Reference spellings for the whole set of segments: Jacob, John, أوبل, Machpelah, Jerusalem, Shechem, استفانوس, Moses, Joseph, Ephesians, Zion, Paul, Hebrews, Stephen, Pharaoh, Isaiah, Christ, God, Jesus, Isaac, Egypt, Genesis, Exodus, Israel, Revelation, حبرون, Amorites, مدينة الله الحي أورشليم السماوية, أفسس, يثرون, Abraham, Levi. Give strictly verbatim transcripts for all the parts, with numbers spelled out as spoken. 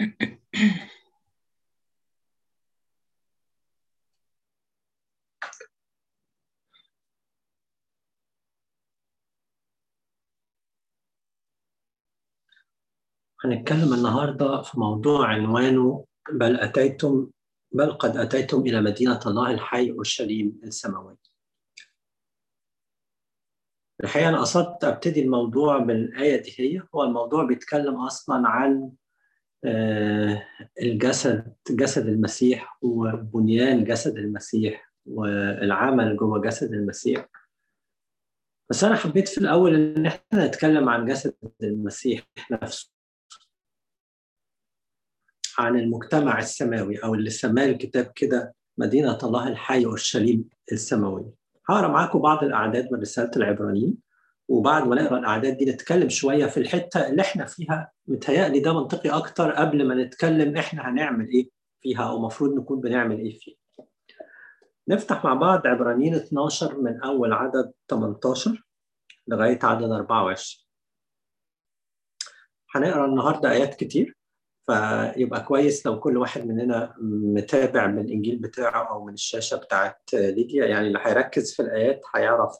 هنتكلم النهارده في موضوع عنوانه بل أتيتم بل قد أتيتم إلى مدينة الله الحي والشريم السماوي. الحقيقة أنا قصدت أبتدي الموضوع بالآية دي. هي هو الموضوع بيتكلم أصلا عن الجسد جسد المسيح وبنيان جسد المسيح والعمل جوه جسد المسيح. بس أنا حبيت في الأول إن إحنا نتكلم عن جسد المسيح نفسه، عن المجتمع السماوي أو اللي سماه الكتاب كده مدينة الله الحي والشريم السماوي. هقرأ معاكم بعض الأعداد من رسالة العبرانيين، وبعد ما نقرأ الأعداد دي نتكلم شوية في الحتة اللي احنا فيها. متهيألي ده منطقي أكتر قبل ما نتكلم احنا هنعمل إيه فيها أو مفروض نكون بنعمل إيه فيها. نفتح مع بعض عبرانيين اثناشر من أول عدد ثمانية عشر لغاية عدد أربعة وعشرين. هنقرأ النهاردة آيات كتير، فيبقى كويس لو كل واحد مننا متابع من الإنجيل بتاعه أو من الشاشة بتاعت ليديا. يعني اللي هيركز في الآيات هيعرف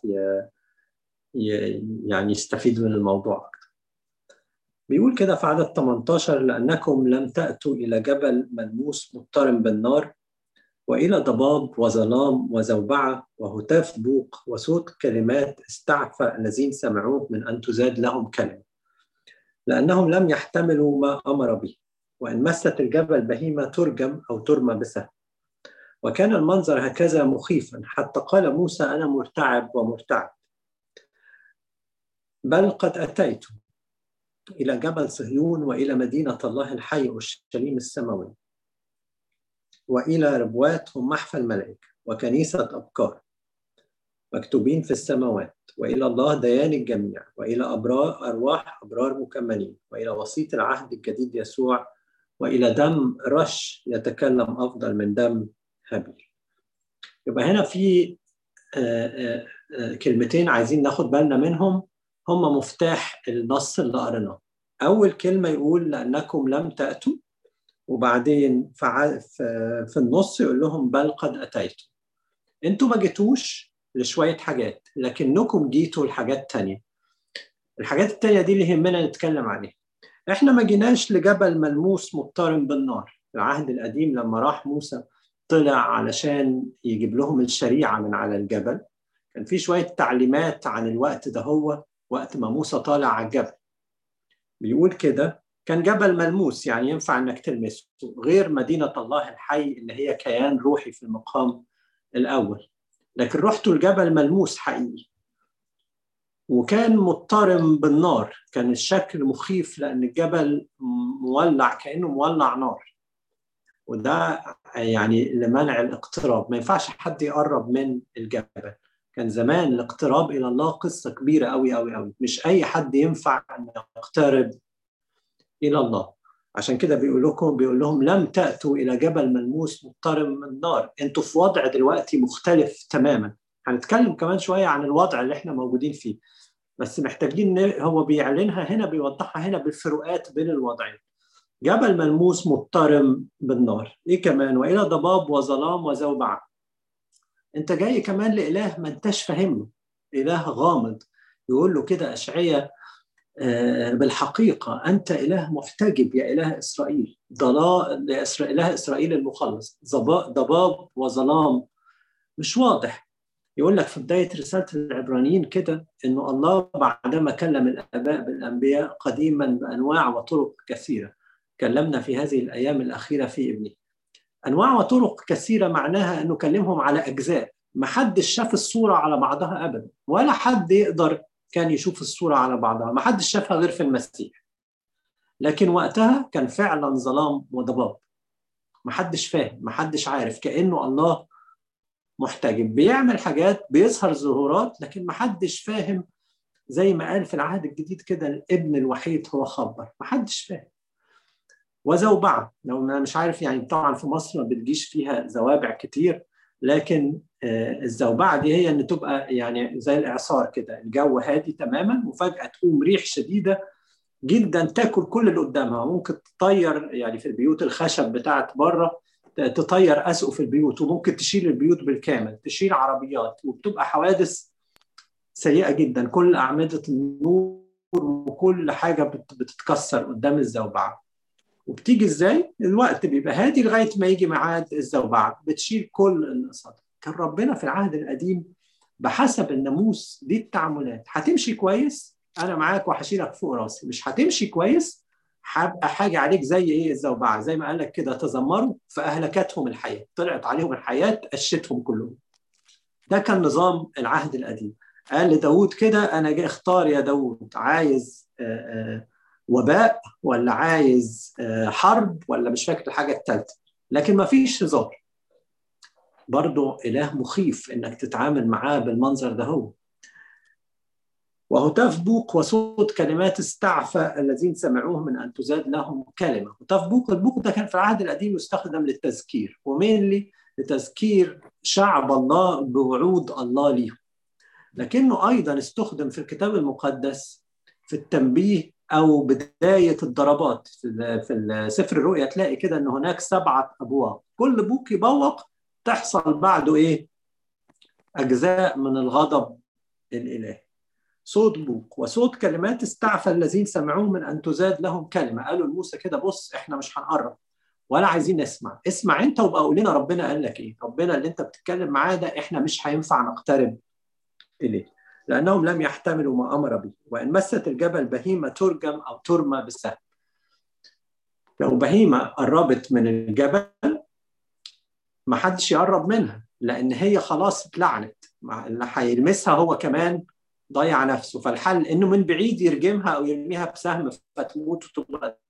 يعني يستفيد من الموضوع أكتر. بيقول كده في عدد ثمانية عشر: لأنكم لم تأتوا إلى جبل ملموس مضطرم بالنار، وإلى ضباب وظلام وزوبعة وهتاف بوق وصوت كلمات استعفى الذين سمعوه من أن تزاد لهم كلمة، لأنهم لم يحتملوا ما أمر به، وإن مست الجبل بهيمة ترجم أو ترمى بسهم. وكان المنظر هكذا مخيفا حتى قال موسى: أنا مرتعب ومرتعب. بل قد أتيت إلى جبل صهيون وإلى مدينة الله الحي والشريم السماوي، وإلى ربوات هم محفى الملائكة وكنيسة أبكار مكتوبين في السماوات، وإلى الله ديان الجميع، وإلى أبرار أرواح أبرار مكملين، وإلى وسيط العهد الجديد يسوع، وإلى دم رش يتكلم أفضل من دم هابيل. يبقى هنا في كلمتين عايزين ناخد بالنا منهم، هم مفتاح النص اللي قرناه. أول كلمة يقول لأنكم لم تأتوا، وبعدين في النص يقول لهم بل قد أتيتوا. أنتوا ما جيتوش لشوية حاجات، لكنكم جيتوا لحاجات تانية. الحاجات التانية دي اللي همنا نتكلم عليها. احنا ما جيناش لجبل ملموس مضطرم بالنار. العهد القديم لما راح موسى طلع علشان يجيب لهم الشريعة من على الجبل، كان في شوية تعليمات عن الوقت ده. هو وقت ما موسى طالع على الجبل بيقول كده كان جبل ملموس، يعني ينفع انك تلمسه، غير مدينة الله الحي اللي هي كيان روحي في المقام الأول. لكن رحتوا الجبل ملموس حقيقي، وكان مضطرم بالنار، كان الشكل مخيف لأن الجبل مولع، كأنه مولع نار، وده يعني لمنع الاقتراب. ما ينفعش حد يقرب من الجبل. كان زمان الاقتراب إلى الله قصة كبيرة قوي قوي قوي، مش أي حد ينفع أن يقترب إلى الله. عشان كده بيقول لكم بيقول لهم لم تأتوا إلى جبل ملموس مضطرم من نار. انتوا في وضع دلوقتي مختلف تماما. هنتكلم كمان شوية عن الوضع اللي احنا موجودين فيه، بس محتاجين هو بيعلنها هنا، بيوضحها هنا بالفروقات بين الوضعين. جبل ملموس مضطرم بالنار، ايه كمان؟ وإلى ضباب وظلام وزوبعة. انت جاي كمان لإله ما انتش فاهمه، إله غامض. يقول له كده أشعية: بالحقيقة أنت إله محتجب يا إله إسرائيل، ضلال إله إسرائيل المخلص، ضباب وظلام مش واضح. يقول لك في بداية رسالة العبرانيين كده إنه الله بعدما كلم الآباء بالأنبياء قديما بأنواع وطرق كثيرة، كلمنا في هذه الأيام الأخيرة في ابنه. أنواع وطرق كثيرة معناها إنه كلمهم على أجزاء، محدش شاف الصورة على بعضها أبدا، ولا حد يقدر كان يشوف الصورة على بعضها، ما حدش شافها غير في المسيح. لكن وقتها كان فعلا ظلام وضباب، ما حدش فاهم، ما حدش عارف، كأنه الله محتجب بيعمل حاجات، بيظهر ظهورات، لكن ما حدش فاهم. زي ما قال في العهد الجديد كده الابن الوحيد هو خبر، ما حدش فاهم. وزوبعة، لو انا مش عارف يعني، طبعا في مصر ما بتجيش فيها زوابع كتير، لكن الزوبعة دي هي ان تبقى يعني زي الاعصار كده، الجو هادي تماما وفجأة تقوم ريح شديدة جدا تاكل كل اللي قدامها، ممكن تطير يعني في البيوت الخشب بتاعت بره تطير اسقف البيوت، وممكن تشيل البيوت بالكامل، تشيل عربيات، وبتبقى حوادث سيئه جدا. كل اعمده النور وكل حاجه بتتكسر قدام الزوبعه. وبتيجي ازاي؟ الوقت بيبقى هادي لغايه ما يجي ميعاد الزوبعه بتشيل كل النقصات. كان ربنا في العهد القديم بحسب الناموس دي التعاملات، هتمشي كويس انا معاك وهشيلك فوق راسي، مش هتمشي كويس هبقى حاجه عليك زي ايه الزوبعه، زي ما قال لك كده تذمروا فاهلكتهم الحياه، طلعت عليهم الحياه قشتهم كلهم. ده كان نظام العهد القديم. قال لداود كده انا جاي اختار يا داود، عايز وباء ولا عايز حرب ولا مش فاكر الحاجه الثالثه، لكن ما فيش هزار. برضه اله مخيف انك تتعامل معاه بالمنظر ده. هو وهتفبوق وصوت كلمات استعفى الذين سمعوه من ان تزاد لهم كلمه. وتفبوق، البوق ده كان في العهد القديم يستخدم للتذكير، ومينلي لتذكير شعب الله بوعود الله ليهم، لكنه ايضا استخدم في الكتاب المقدس في التنبيه او بدايه الضربات. في سفر الرؤيا تلاقي كده ان هناك سبعه ابواب، كل بوق يبوق تحصل بعده ايه؟ اجزاء من الغضب الالهي. صوت بوق وصوت كلمات استعفى الذين سمعوه من ان تزاد لهم كلمه. قالوا لموسى كده بص احنا مش هنقرب ولا عايزين نسمع، اسمع انت وبقى قول لنا ربنا قال لك ايه، ربنا اللي انت بتتكلم معاه ده احنا مش هينفع نقترب اليه، لانهم لم يحتملوا ما امر به. وان مست الجبل بهيمه ترجم او ترمى بالسهم. لو بهيمه قربت من الجبل ما حدش يقرب منها، لان هي خلاص اتلعنت، اللي هيلمسها هو كمان ضيع نفسه. فالحل انه من بعيد يرجمها او يرميها بسهم فتموت وتبقى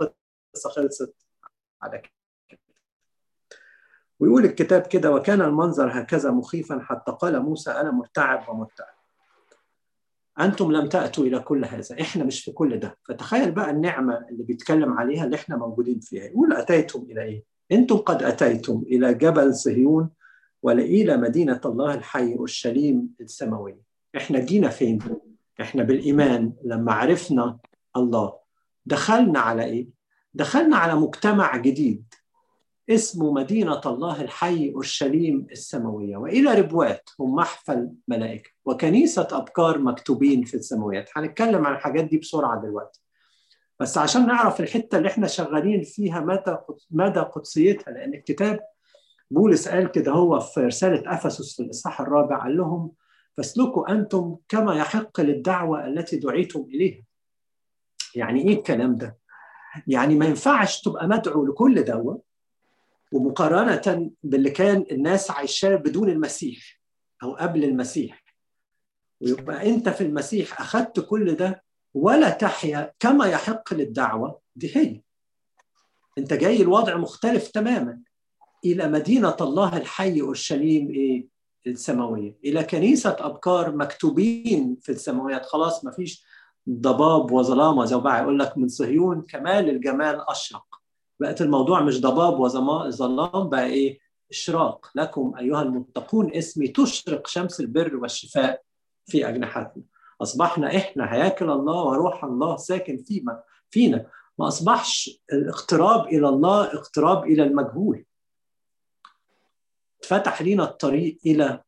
القصه خلصت على كده. ويقول الكتاب كده وكان المنظر هكذا مخيفا حتى قال موسى انا مرتعب ومرتعب، انتم لم تأتوا الى كل هذا، احنا مش في كل ده. فتخيل بقى النعمه اللي بيتكلم عليها اللي احنا موجودين فيها. يقول اتيتم الى ايه؟ انتم قد اتيتم الى جبل صهيون والى مدينه الله الحي اورشليم السماويه. احنا جينا فين؟ احنا بالايمان لما عرفنا الله دخلنا على ايه؟ دخلنا على مجتمع جديد اسمه مدينه الله الحي اورشليم السماويه، والى ربوات هم محفل ملائكه وكنيسه ابكار مكتوبين في السماويات. هنتكلم عن الحاجات دي بسرعه دلوقتي، بس عشان نعرف الحته اللي احنا شغالين فيها مدى مدى قدسيتها. لان الكتاب بولس قال كده هو في رساله افسس في الاصحاح الرابع، قال لهم فاسلكوا أنتم كما يحق للدعوة التي دعيتم إليها. يعني إيه الكلام ده؟ يعني ما ينفعش تبقى مدعو لكل دعوة ومقارنة باللي كان الناس عايشاه بدون المسيح أو قبل المسيح، ويبقى أنت في المسيح أخذت كل ده ولا تحيا كما يحق للدعوة. دي هي أنت جاي الوضع مختلف تماما. إلى مدينة الله الحي أورشليم إيه؟ السماوية، إلى كنيسة أبكار مكتوبين في السماويات. خلاص مفيش ضباب وظلام وزوبعة، يقول لك من صهيون كمال الجمال أشرق. بقت الموضوع مش ضباب وظلام، بقى إيه؟ إشراق. لكم أيها المتقون اسمي تشرق شمس البر والشفاء في أجنحتنا. أصبحنا إحنا هياكل الله وروح الله ساكن فينا فينا. ما أصبحش الاقتراب إلى الله اقتراب إلى المجهول، فتح لينا الطريق إلى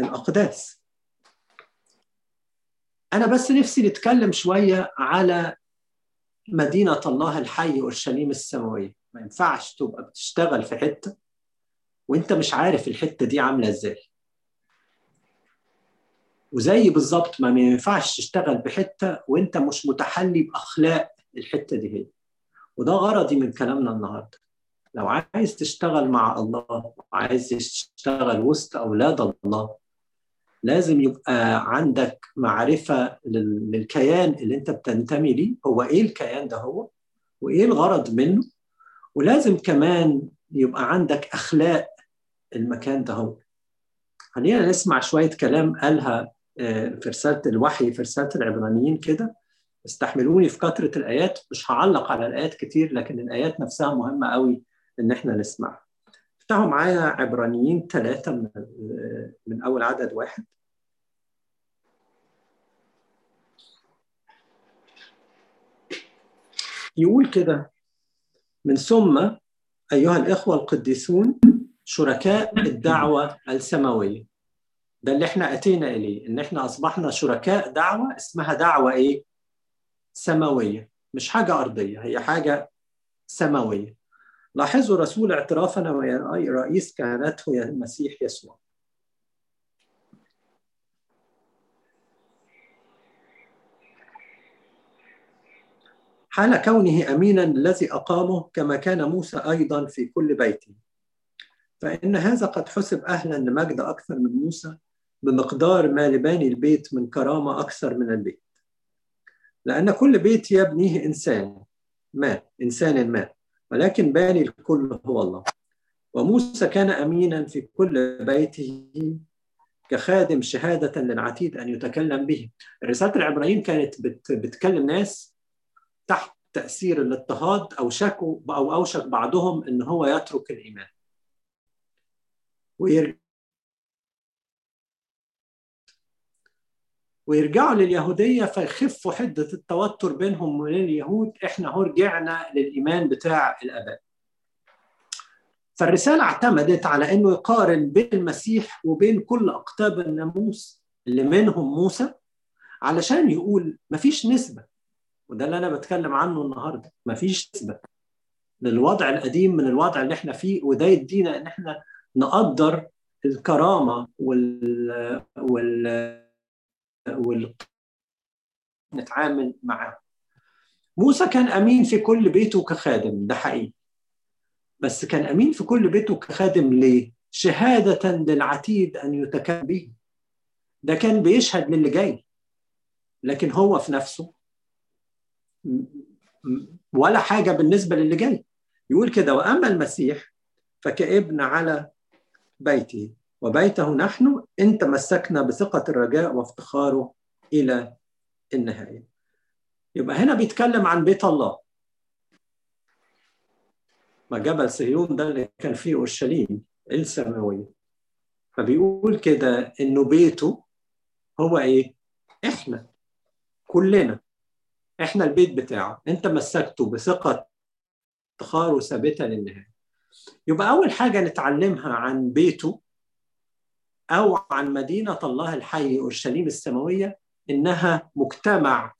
الأقداس. أنا بس نفسي نتكلم شوية على مدينة الله الحي أورشليم السماوية. ما ينفعش تبقى بتشتغل في حتة وإنت مش عارف الحتة دي عاملة إزاي، وزي بالظبط ما ينفعش تشتغل بحتة وإنت مش متحلي بأخلاق الحتة دي هي. وده غرضي من كلامنا النهاردة. لو عايز تشتغل مع الله، عايز تشتغل وسط أولاد الله، لازم يبقى عندك معرفة للكيان اللي انت بتنتمي ليه، هو ايه الكيان ده هو وايه الغرض منه، ولازم كمان يبقى عندك أخلاق المكان ده هو. خلينا نسمع شوية كلام قالها في رسالة الوحي في رسالة العبرانيين كده. استحملوني في كثرة الآيات، مش هعلق على الآيات كتير، لكن الآيات نفسها مهمة قوي إن إحنا نسمعها. افتحوا معايا عبرانيين ثلاثة من, من أول عدد واحد. يقول كده: من ثم أيها الإخوة القديسون شركاء الدعوة السماوية. ده اللي احنا أتينا إليه، إن احنا أصبحنا شركاء دعوة اسمها دعوة إيه؟ سماوية، مش حاجة أرضية، هي حاجة سماوية. لاحظوا رسول اعترافنا ورئيس كهنته يا المسيح يسوع. حال كونه أميناً الذي أقامه كما كان موسى أيضاً في كل بيت، فإن هذا قد حسب أهلاً لمجد أكثر من موسى بمقدار ما لباني البيت من كرامة أكثر من البيت، لأن كل بيت يبنيه إنسان ما إنسان ما، ولكن باني الكل هو الله. وموسى كان أميناً في كل بيته كخادم شهادة للعتيد أن يتكلم به. رسالة العبرانيين كانت بتكلم ناس تحت تأثير الاضطهاد أو شكوا أو أوشك بعضهم إن هو يترك الإيمان ويرجع ويرجعوا لليهودية، فيخفوا حدة التوتر بينهم وبين اليهود، إحنا هو رجعنا للإيمان بتاع الآباء. فالرسالة اعتمدت على إنه يقارن بين المسيح وبين كل أقطاب الناموس اللي منهم موسى، علشان يقول مفيش نسبة، وده اللي أنا بتكلم عنه النهاردة، مفيش نسبة للوضع القديم من الوضع اللي إحنا فيه، وده يدينا إن إحنا نقدر الكرامة وال وال وال نتعامل معاه. موسى كان أمين في كل بيته كخادم، ده حقيقي، بس كان أمين في كل بيته كخادم ليه؟ شهادة للعتيد أن يتكلم به. ده كان بيشهد للي جاي، لكن هو في نفسه ولا حاجة بالنسبة للي جاي. يقول كده: وأما المسيح فكابن على بيته وبيته نحن إن تمسكنا بثقة الرجاء وافتخاره إلى النهاية. يبقى هنا بيتكلم عن بيت الله، ما جبل صهيون ده اللي كان فيه أورشليم السماوية. فبيقول كده إنه بيته هو إيه؟ إحنا كلنا، إحنا البيت بتاعه. إن تمسكته بثقة افتخاره ثابتة للنهاية. يبقى أول حاجة نتعلمها عن بيته أو عن مدينة الله الحي أورشليم السماوية إنها مجتمع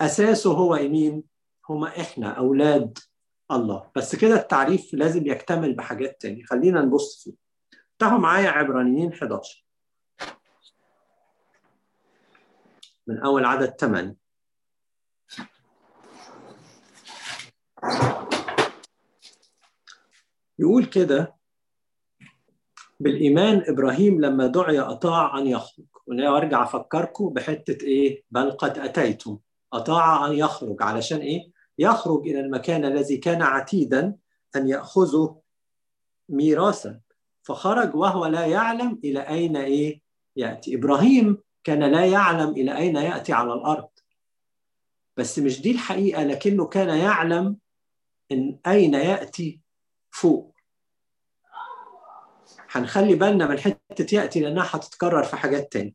أساسه هو مين؟ هما إحنا أولاد الله. بس كده التعريف لازم يكتمل بحاجات تانية، خلينا نبص فيه. افتحوا معايا عبرانيين إحدى عشر من أول عدد ثمانية. يقول كده: بالإيمان إبراهيم لما دعي أطاع أن يخلق. وأنا أرجع أفكركم بحتة إيه؟ بل قد أتيتم. أطاع أن يخرج، علشان إيه؟ يخرج إلى المكان الذي كان عتيدا أن يأخذه ميراثا، فخرج وهو لا يعلم إلى أين إيه؟ يأتي. إبراهيم كان لا يعلم إلى أين يأتي على الأرض، بس مش دي الحقيقة، لكنه كان يعلم إن أين يأتي فوق. هنخلي بالنا من حتة يأتي لأنها هتتكرر في حاجات تاني.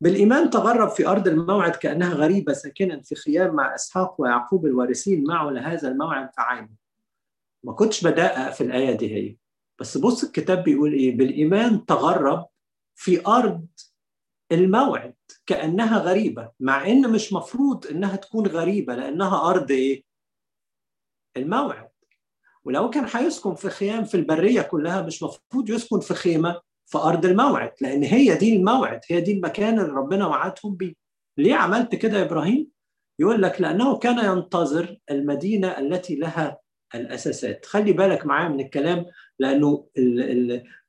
بالإيمان تغرب في أرض الموعد كأنها غريبة، ساكنا في خيام مع إسحاق ويعقوب الوارثين معه لهذا الموعد فعينه. ما كنتش بدقق في الآية دي هي، بس بص الكتاب بيقول إيه: بالإيمان تغرب في أرض الموعد كأنها غريبة، مع إن مش مفروض إنها تكون غريبة لأنها أرض إيه؟ الموعد. ولو كان هيسكن في خيام في البرية كلها، مش مفروض يسكن في خيمة في أرض الموعد، لأن هي دي الموعد، هي دي المكان اللي ربنا وعدهم بيه. ليه عملت كده يا إبراهيم؟ يقول لك لأنه كان ينتظر المدينة التي لها الأساسات. خلي بالك معايا من الكلام، لأنه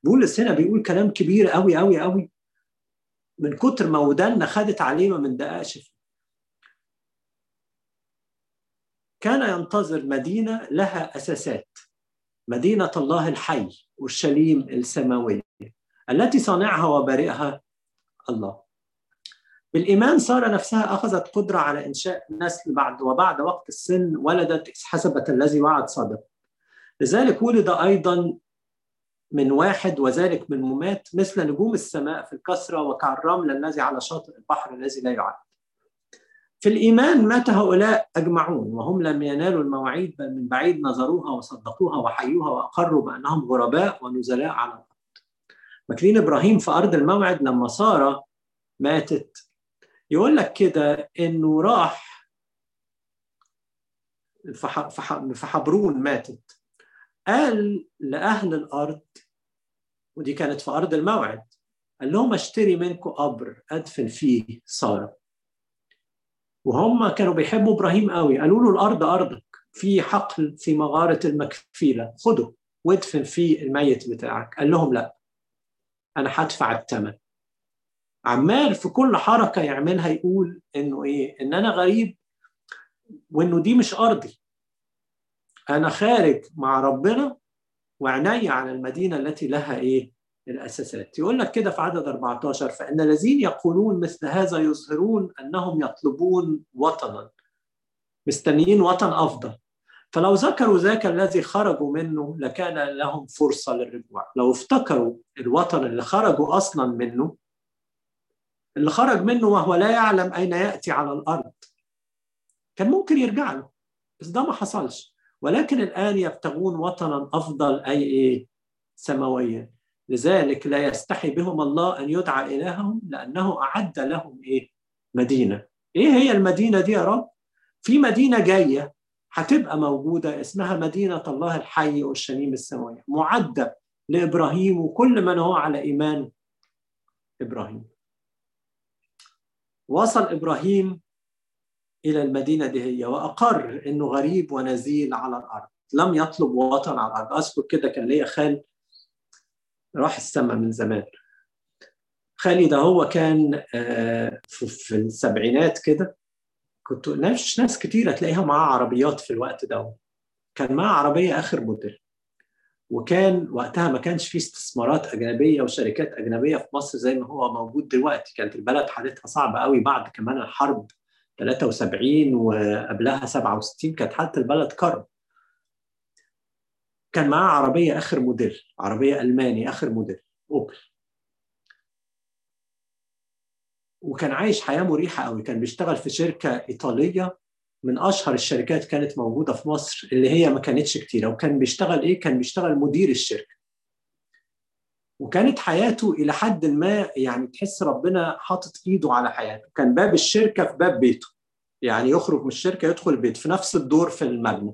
بولس هنا بيقول كلام كبير قوي قوي قوي، من كتر ما ودنا خدت عليه ما بندققش فيه. كان ينتظر مدينة لها أساسات، مدينة الله الحي أورشليم السماوية التي صانعها وبارئها الله. بالإيمان سارة نفسها أخذت قدرة على إنشاء نسل بعد وبعد وقت السن، ولدت حسبت الذي وعد صادق، لذلك ولد أيضا من واحد وذلك من ممات، مثل نجوم السماء في الكثرة وكالرمل الذي على شاطئ البحر الذي لا يعد. في في الإيمان مات هؤلاء أجمعون وهم لم ينالوا المواعيد، بل من بعيد نظروها وصدقوها وحيوها وأقروا بأنهم غرباء ونزلاء على الأرض. فاكرين إبراهيم في أرض الموعد لما سارة ماتت يقول لك كده إنه راح في حبرون ماتت، قال لأهل الأرض، ودي كانت في أرض الموعد، قال لهم اشتري منكم قبر أدفن فيه سارة. وهم كانوا بيحبوا إبراهيم قوي، قالوا له الأرض أرضك، في حقل في مغارة المكفيلة، خده وادفن فيه الميت بتاعك. قال لهم لا، أنا هدفع الثمن. عمال في كل حركة يعملها يقول إنه إيه، إن أنا غريب وإنه دي مش أرضي، أنا خارج مع ربنا وعناية على المدينة التي لها إيه الأساسات. يقول لك كده في عدد أربعة عشر، فإن الذين يقولون مثل هذا يظهرون أنهم يطلبون وطنا، مستنيين وطن أفضل، فلو ذكروا ذاك الذي خرجوا منه لكان لهم فرصة للرجوع. لو افتكروا الوطن اللي خرجوا أصلا منه، اللي خرج منه وهو لا يعلم أين يأتي على الأرض، كان ممكن يرجع له، بس ده ما حصلش. ولكن الآن يبتغون وطنا أفضل، أي إيه سماويا، لذلك لا يستحي بهم الله أن يدعى إلههم، لأنه أعد لهم إيه مدينة. إيه هي المدينة دي يا رب؟ في مدينة جاية هتبقى موجودة اسمها مدينة الله الحي والشميم السماوية، معدة لإبراهيم وكل من هو على إيمان إبراهيم. وصل إبراهيم إلى المدينة دي هي، وأقر إنه غريب ونزيل على الأرض، لم يطلب وطن على الأرض. أذكر كده كان ليا خال راح السما من زمان، خالي ده هو كان في السبعينات كده، كنت ناس ناس كتيرة تلاقيها معاه عربيات في الوقت ده، كان معاه عربية آخر موديل، وكان وقتها ما كانش فيه استثمارات أجنبية وشركات أجنبية في مصر زي ما هو موجود دلوقتي، كانت البلد حالتها صعبة قوي بعد كمان الحرب ثلاثة وسبعين وقبلها سبعة وستين، كانت حالة البلد كرب. كان معاه عربية آخر موديل، عربية ألماني آخر موديل أوبل، وكان عايش حياة مريحة قوي. كان بيشتغل في شركة إيطالية من أشهر الشركات كانت موجودة في مصر، اللي هي ما كانتش كتيرة. وكان بيشتغل إيه؟ كان بيشتغل مدير الشركة، وكانت حياته إلى حد ما يعني تحس ربنا حاطط إيده على حياته. كان باب الشركة في باب بيته، يعني يخرج من الشركة يدخل البيت في نفس الدور في المبنى.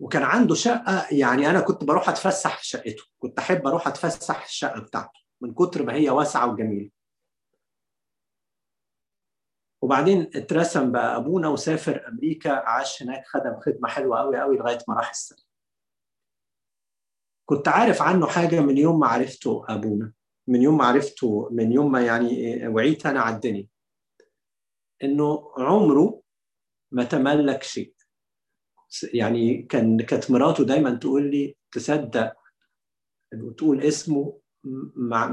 وكان عنده شقة، يعني أنا كنت بروح أتفسح في شقته، كنت أحب أروح أتفسح في الشقة بتاعته من كتر ما هي واسعة وجميلة. وبعدين اترسم بقى أبونا وسافر أمريكا، عاش هناك، خدم خدمة حلوة قوي قوي لغاية ما راح السنة. كنت عارف عنه حاجة من يوم ما عرفته أبونا، من يوم ما عرفته، من يوم ما يعني وعيت أنا على الدنيا، إنه عمره ما تملك شيء. يعني كان كانت مراته دايما تقول لي تصدق وتقول اسمه، مع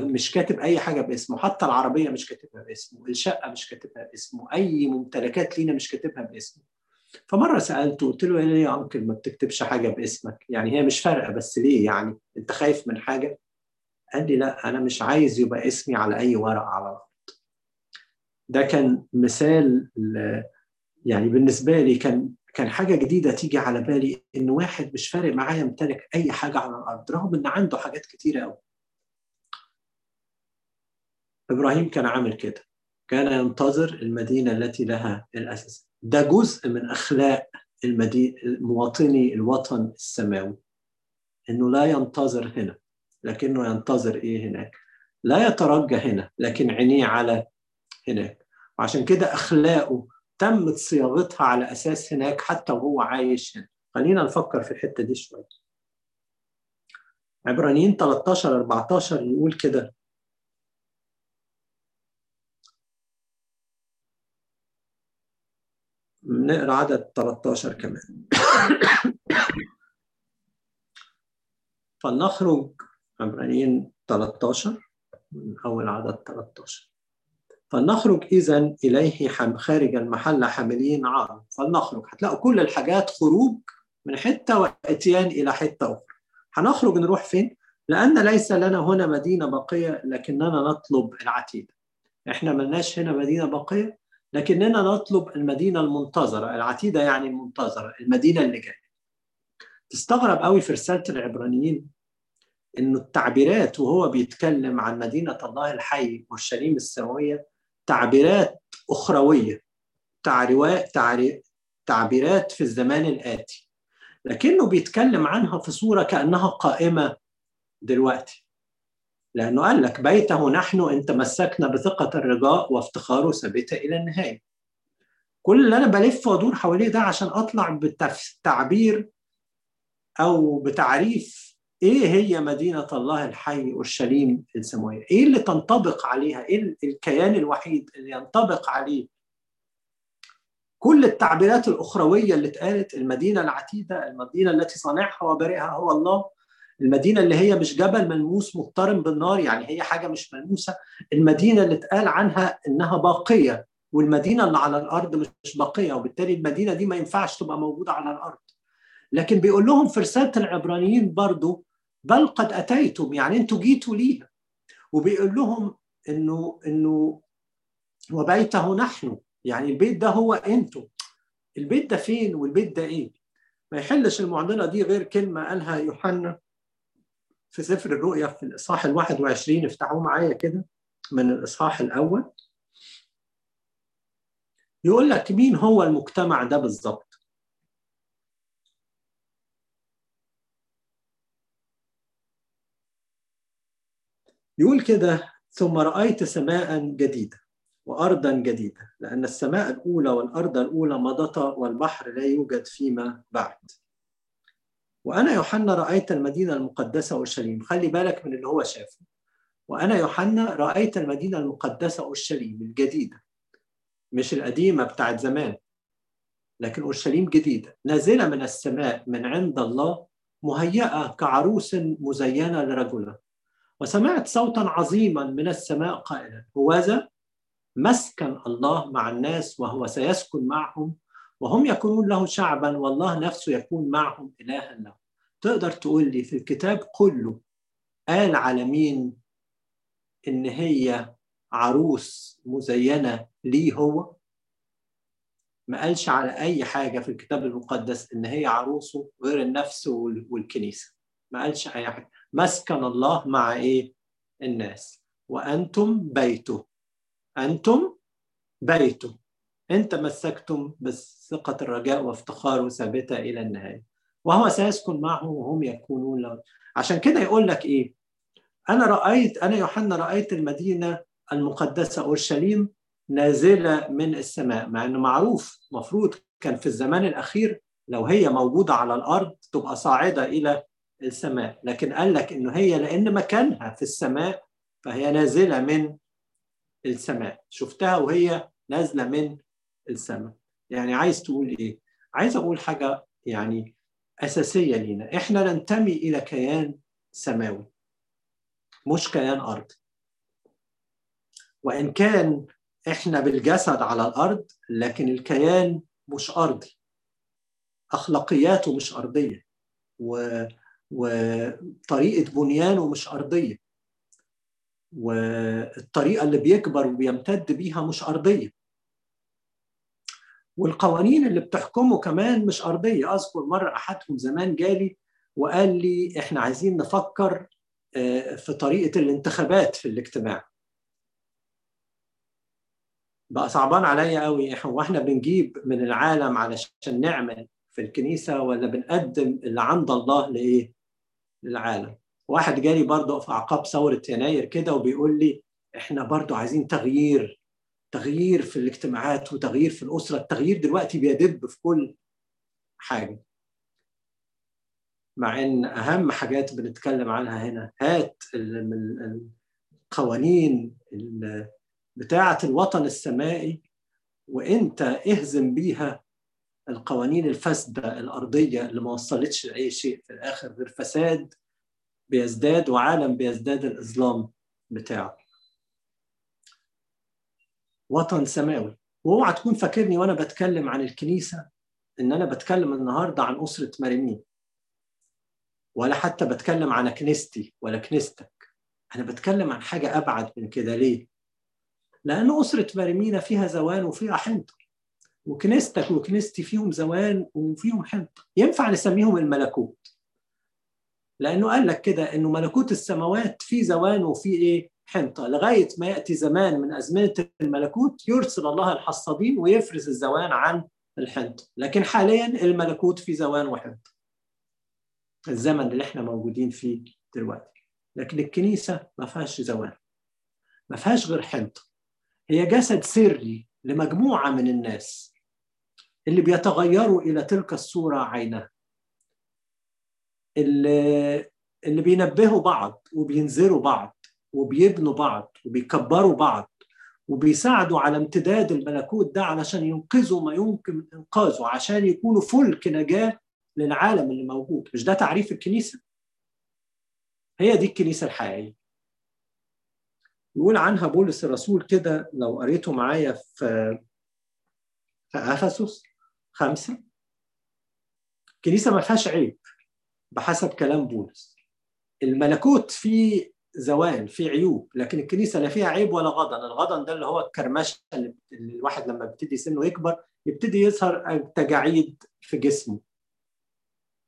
مش كاتب أي حاجة باسمه، حتى العربية مش كاتبها باسمه، الشقة مش كاتبها باسمه، أي ممتلكات لينا مش كاتبها باسمه. فمرة سألته قلت له ليه يا أنكل ما بتكتبش حاجة باسمك؟ يعني هي مش فارقة، بس ليه يعني؟ أنت خايف من حاجة؟ قال لي لا، أنا مش عايز يبقى اسمي على أي ورقة على الأرض. ده كان مثال يعني بالنسبة لي، كان كان حاجة جديدة تيجي على بالي، إن واحد مش فارق معايا يمتلك أي حاجة على الأرض رغم إن عنده حاجات كتيرة أوي. إبراهيم كان عامل كده، كان ينتظر المدينة التي لها الأساس. ده جزء من أخلاق المدينة، مواطني الوطن السماوي، إنه لا ينتظر هنا لكنه ينتظر إيه هناك، لا يترجى هنا لكن عينيه على هناك. وعشان كده أخلاقه تمت صياغتها على أساس هناك حتى وهو عايش هنا. خلينا نفكر في الحتة دي شوية. عبرانيين ثلاثة عشر أربعة عشر يقول كده، نقرأ عدد ثلاثة عشر كمان. فلنخرج، عبرانيين ثلاثة عشر من أول عدد ثلاثة عشر، فلنخرج إذن إليه خارج المحلة حاملين عار. فلنخرج، هتلاقوا كل الحاجات خروج من حتة وإتيان إلى حتة أخرى. هنخرج نروح فين؟ لأن ليس لنا هنا مدينة باقية لكننا نطلب العتيد. احنا ملناش هنا مدينة باقية، لكننا نطلب المدينة المنتظرة. العتيدة يعني المنتظرة، المدينة اللي جاية. تستغرب قوي في رسالة العبرانيين انه التعبيرات وهو بيتكلم عن مدينة الله الحي اورشليم السماوية تعبيرات اخروية، تعبيرات في الزمان الآتي، لكنه بيتكلم عنها في صورة كأنها قائمة دلوقتي، لأنه قال لك بيته نحن إن تمسكنا بثقة الرجاء وافتخاره ثابتة إلى النهاية. كل اللي أنا بلف وأدور حواليه ده عشان أطلع بتعبير أو بتعريف إيه هي مدينة الله الحي اورشليم السماوية، إيه اللي تنطبق عليها، إيه الكيان الوحيد اللي ينطبق عليه كل التعبيرات الأخروية اللي اتقالت. المدينة العتيدة، المدينة التي صانعها وبارئها هو الله، المدينة اللي هي مش جبل ملموس مضطرم بالنار، يعني هي حاجة مش ملموسة، المدينة اللي اتقال عنها إنها باقية، والمدينة اللي على الأرض مش باقية، وبالتالي المدينة دي ما ينفعش تبقى موجودة على الأرض. لكن بيقول لهم في رسالة العبرانيين برضو بل قد أتيتم، يعني أنتوا جيتوا ليها. وبيقول لهم إنه إنه وبيته نحن، يعني البيت ده هو انتوا. البيت ده فين والبيت ده ايه؟ ما يحلش المعضله دي غير كلمه قالها يوحنا في سفر الرؤيا في الاصحاح الواحد وعشرين، افتحوا معايا كده من الاصحاح الاول. يقول لك مين هو المجتمع ده بالظبط؟ يقول كده: ثم رأيت سماء جديدة وأرضاً جديدة، لأن السماء الأولى والأرض الأولى مضت والبحر لا يوجد فيما بعد. وأنا يوحنا رأيت المدينة المقدسة أورشليم. خلي بالك من اللي هو شافه. وأنا يوحنا رأيت المدينة المقدسة أورشليم الجديدة، مش القديمة بتاعت زمان، لكن أورشليم جديدة نازلة من السماء من عند الله، مهيئة كعروس مزينة لرجلها. وسمعت صوتاً عظيماً من السماء قائلاً: هوذا مسكن الله مع الناس، وهو سيسكن معهم، وهم يكونون له شعبا، والله نفسه يكون معهم إلها له. تقدر تقول لي في الكتاب كله قال على مين إن هي عروس مزينة ليه هو؟ ما قالش على أي حاجة في الكتاب المقدس إن هي عروسه غير النفس والكنيسة، ما قالش أي حاجة. مسكن الله مع إيه؟ الناس. وأنتم بيته، أنتم بيته إن تمسكتم بثقة الرجاء وافتخاره ثابتة إلى النهاية، وهو سيسكن معهم وهم يكونون له. عشان كده يقول لك إيه؟ أنا رأيت، أنا يوحنا رأيت المدينة المقدسة أورشليم نازلة من السماء، مع إنه معروف مفروض كان في الزمان الأخير لو هي موجودة على الأرض تبقى صاعدة إلى السماء، لكن قال لك إنه هي لأن مكانها في السماء فهي نازلة من السماء. شفتها وهي نازلة من السماء. يعني عايز تقول إيه؟ عايز أقول حاجة يعني أساسية لينا، إحنا ننتمي إلى كيان سماوي مش كيان أرضي. وإن كان إحنا بالجسد على الأرض، لكن الكيان مش أرضي، أخلاقياته مش أرضية، و... وطريقة بنيانه مش أرضية، والطريقة اللي بيكبر وبيمتد بيها مش أرضية، والقوانين اللي بتحكمه كمان مش أرضية. أذكر مرة أحدهم زمان جالي وقال لي إحنا عايزين نفكر في طريقة الانتخابات في الاجتماع. بقى صعبان عليا قوي، وإحنا بنجيب من العالم علشان نعمل في الكنيسة، ولا بنقدم اللي عند الله لإيه؟ للعالم. واحد جالي برضه في أعقاب ثورة يناير كده وبيقول لي إحنا برضه عايزين تغيير، تغيير في الاجتماعات وتغيير في الأسرة، التغيير دلوقتي بيدب في كل حاجة، مع إن أهم حاجات بنتكلم عنها هنا هات القوانين بتاعة الوطن السمائي وإنت اهزم بيها القوانين الفاسدة الأرضية اللي ما وصلتش لأي شيء في الآخر غير فساد بيزداد وعالم بيزداد الإظلام بتاعه. وطن سماوي. واوعى تكون فاكرني وأنا بتكلم عن الكنيسة إن أنا بتكلم النهاردة عن أسرة مريمين، ولا حتى بتكلم عن كنيستي ولا كنيستك. أنا بتكلم عن حاجة أبعد من كده. ليه؟ لأن أسرة مريمينا فيها زوان وفيها حنطة، وكنيستك وكنيستي فيهم زوان وفيهم حنطة. ينفع نسميهم الملكوت، لأنه قال لك كده أنه ملكوت السماوات فيه زوان وفيه إيه؟ حنطة، لغاية ما يأتي زمان من أزمنة الملكوت يرسل الله الحصادين ويفرز الزوان عن الحنطة. لكن حاليا الملكوت فيه زوان وحنطة، الزمن اللي احنا موجودين فيه دلوقتي. لكن الكنيسة ما فيهاش زوان، ما فيهاش غير حنطة. هي جسد سري لمجموعة من الناس اللي بيتغيروا إلى تلك الصورة عينها، اللي, اللي بينبهوا بعض وبينذروا بعض وبيبنوا بعض وبيكبروا بعض وبيساعدوا على امتداد الملكوت ده علشان ينقذوا ما يمكن إنقاذه، عشان يكونوا فلك نجاة للعالم اللي موجود. مش ده تعريف الكنيسة؟ هي دي الكنيسة الحقيقية. يقول عنها بولس الرسول كده، لو قريته معايا في في أفسس خمسة، الكنيسة ما فيهاش عيب بحسب كلام بولس. الملكوت فيه زوال، فيه عيوب، لكن الكنيسة لا فيها عيب ولا غضن. الغضن ده اللي هو الكرمشة اللي الواحد لما بيبتدي سنه يكبر يبتدي يظهر تجاعيد في جسمه،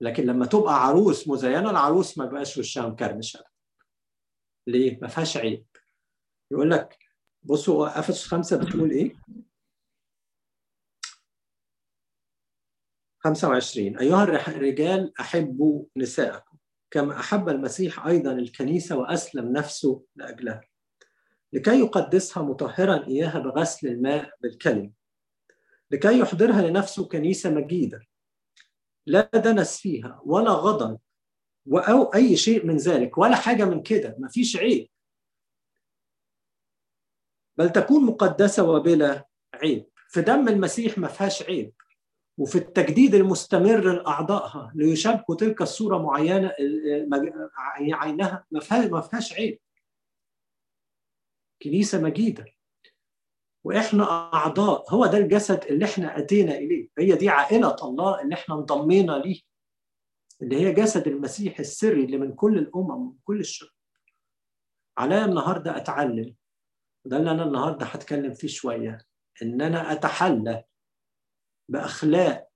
لكن لما تبقى عروس مزينة العروس ما بقاش وشها مكرمش. ليه؟ ما فيهاش عيب. يقول لك بصوا أفسس خمسة بتقول إيه؟ خمسة وعشرين: أيها الرجال أحبوا نساءكم كما أحب المسيح أيضا الكنيسة وأسلم نفسه لأجلها لكي يقدسها مطهرا إياها بغسل الماء بالكلمة، لكي يحضرها لنفسه كنيسة مجيدة لا دنس فيها ولا غضن أو أي شيء من ذلك، ولا حاجة من كده، مفيش عيب، بل تكون مقدسة وبلا عيب. في دم المسيح ما فيهاش عيب، وفي التجديد المستمر لأعضائها ليشابهوا تلك الصورة معينة عينها ما فيهاش عيب. كنيسة مجيدة وإحنا أعضاء، هو ده الجسد اللي إحنا أتينا إليه، هي دي عائلة الله اللي إحنا انضمينا ليه، اللي هي جسد المسيح السري اللي من كل الأمم ومن كل الشعوب. عليا النهاردة أتعلم، وده اللي أنا النهاردة هتكلم فيه شوية، إن أنا أتحلى بأخلاق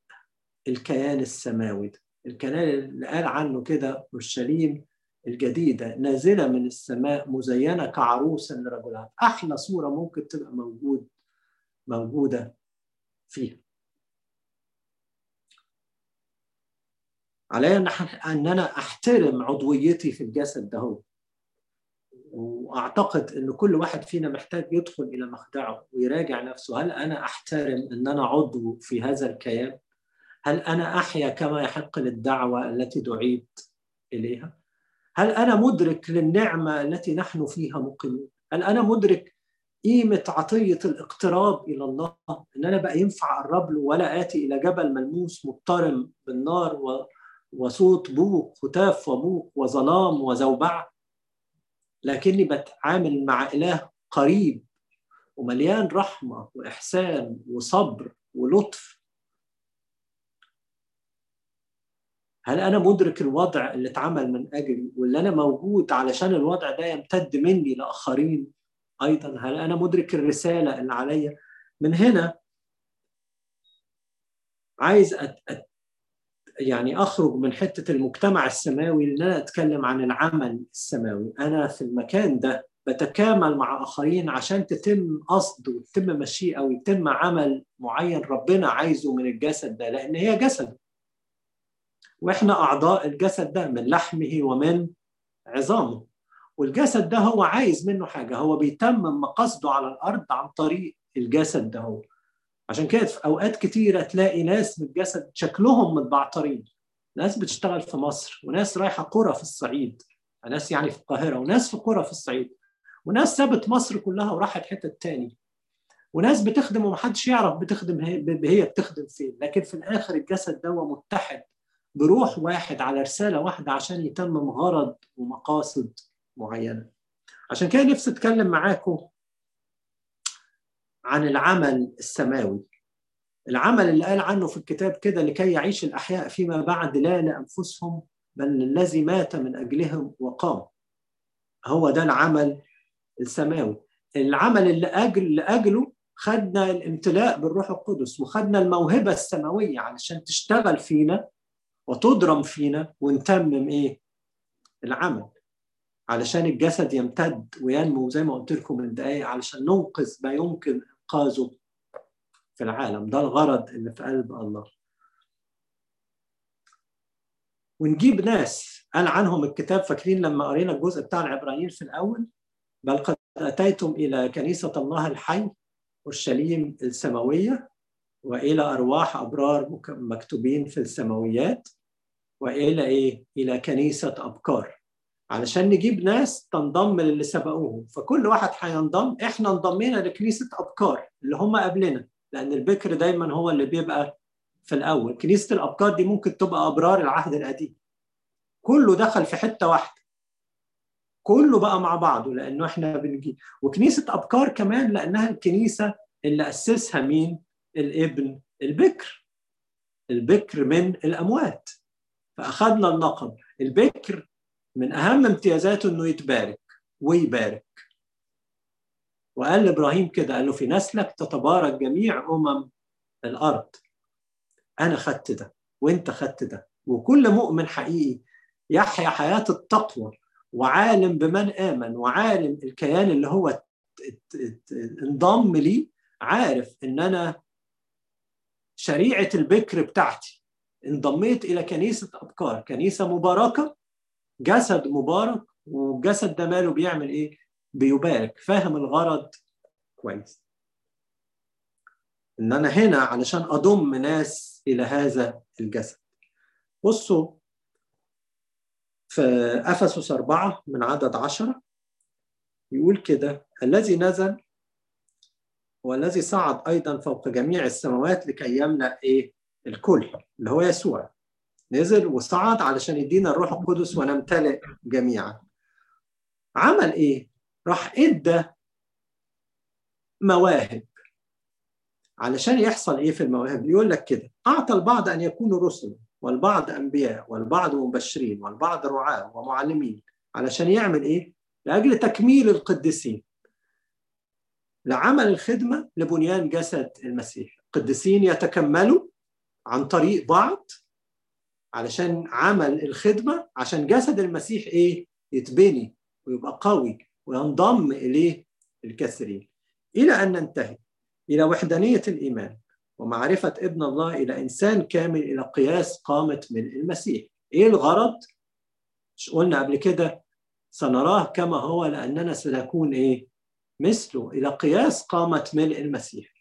الكيان السماوي ده، الكيان اللي قال عنه كده اورشليم الجديدة نازلة من السماء مزينة كعروسة لرجلها. أحلى صورة ممكن تبقى موجود موجودة فيها. علي أن أنا أحترم عضويتي في الجسد ده هو. وأعتقد أن كل واحد فينا محتاج يدخل إلى مخدعه ويراجع نفسه، هل أنا أحترم أن أنا عضو في هذا الكيان؟ هل أنا أحيا كما يحق للدعوة التي دعيت إليها؟ هل أنا مدرك للنعمة التي نحن فيها مقيمون؟ هل أنا مدرك قيمة عطية الاقتراب إلى الله؟ أن أنا بقى ينفع أقرب له ولا آتي إلى جبل ملموس مضطرم بالنار و... وصوت بوق هتاف وبوق وظلام وزوبعة، لكني بتعامل مع إله قريب ومليان رحمة وإحسان وصبر ولطف. هل أنا مدرك الوضع اللي اتعمل من أجلي واللي أنا موجود علشان الوضع ده يمتد مني لآخرين أيضا؟ هل أنا مدرك الرسالة اللي عليا؟ من هنا عايز أت... أت... يعني أخرج من حتة المجتمع السماوي اللي أنا أتكلم عن العمل السماوي. أنا في المكان ده بتكامل مع آخرين عشان تتم قصد وتتم مشيئة ويتم عمل معين ربنا عايزه من الجسد ده، لأن هي جسد وإحنا أعضاء الجسد ده من لحمه ومن عظامه. والجسد ده هو عايز منه حاجة، هو بيتمم مقصده على الأرض عن طريق الجسد ده هو. عشان كده في أوقات كتيرة تلاقي ناس من الجسد شكلهم متبعترين، ناس بتشتغل في مصر وناس رايحة قرى في الصعيد، ناس يعني في القاهرة وناس في قرى في الصعيد، وناس سابت مصر كلها وراحت حتة تاني، وناس بتخدم ومحدش يعرف بتخدم هي بتخدم فين. لكن في الآخر الجسد ده متحد بروح واحد على رسالة واحدة عشان يتمم غرض ومقاصد معينة. عشان كده نفسي أتكلم معاكم عن العمل السماوي، العمل اللي قال عنه في الكتاب كده: لكي يعيش الأحياء فيما بعد لا لأنفسهم بل للذي مات من أجلهم وقام. هو ده العمل السماوي. العمل لأجل لأجله خدنا الامتلاء بالروح القدس وخدنا الموهبة السماوية علشان تشتغل فينا وتضرم فينا ونتمم إيه العمل علشان الجسد يمتد وينمو زي ما قلت لكم من دقايق، علشان ننقذ ما يمكن إنقاذه في العالم. ده الغرض اللي في قلب الله. ونجيب ناس قال عنهم الكتاب، فاكرين لما قرينا الجزء بتاع العبرانيين في الأول، بل قد أتيتم إلى كنيسة الله الحي اورشليم السماوية وإلى أرواح أبرار مكتوبين في السماويات وإلى إيه؟ إلى كنيسة أبكار. علشان نجيب ناس تنضم للي سبقوهم، فكل واحد هينضم. إحنا انضمينا لكنيسة أبكار اللي هم قبلنا، لأن البكر دايما هو اللي بيبقى في الأول. كنيسة الأبكار دي ممكن تبقى أبرار العهد القديم، كله دخل في حتة واحدة، كله بقى مع بعضه، لأنه إحنا بنجي. وكنيسة أبكار كمان لأنها الكنيسة اللي أسسها مين؟ الابن البكر، البكر من الأموات، فأخذنا اللقب. البكر من أهم امتيازاته إنه يتبارك ويبارك، وقال إبراهيم كده، قال له في نسلك تتبارك جميع أمم الأرض. أنا خدت ده وإنت خدت ده، وكل مؤمن حقيقي يحيا حياة التقوى وعالم بمن آمن وعالم الكيان اللي هو انضم لي، عارف إن أنا شريعة البكر بتاعتي، انضميت إلى كنيسة أبكار، كنيسة مباركة، جسد مبارك، والجسد ده ماله بيعمل إيه؟ بيبارك. فاهم الغرض كويس، إن أنا هنا علشان أضم ناس إلى هذا الجسد. بصوا في أفسس أربعة من عدد عشرة يقول كده، الذي نزل والذي صعد أيضا فوق جميع السماوات لكي يملأ إيه؟ الكل، اللي هو يسوع. نزل وصعد علشان يدينا الروح القدس ونمتلئ جميعا. عمل إيه؟ راح إدى مواهب. علشان يحصل إيه في المواهب؟ يقول لك كده، أعطى البعض أن يكونوا رسل والبعض أنبياء والبعض مبشرين والبعض رعاة ومعلمين. علشان يعمل إيه؟ لأجل تكميل القديسين لعمل الخدمة لبنيان جسد المسيح. القديسين يتكملوا عن طريق بعض علشان عمل الخدمة، عشان جسد المسيح إيه؟ يتبني ويبقى قوي وينضم إليه الكثيرين، إلى أن ننتهي إلى وحدانية الإيمان ومعرفة ابن الله، إلى إنسان كامل، إلى قياس قامة من المسيح. إيه الغرض؟ مش قلنا قبل كده سنراه كما هو لأننا سنكون إيه؟ مثله، إلى قياس قامة من المسيح،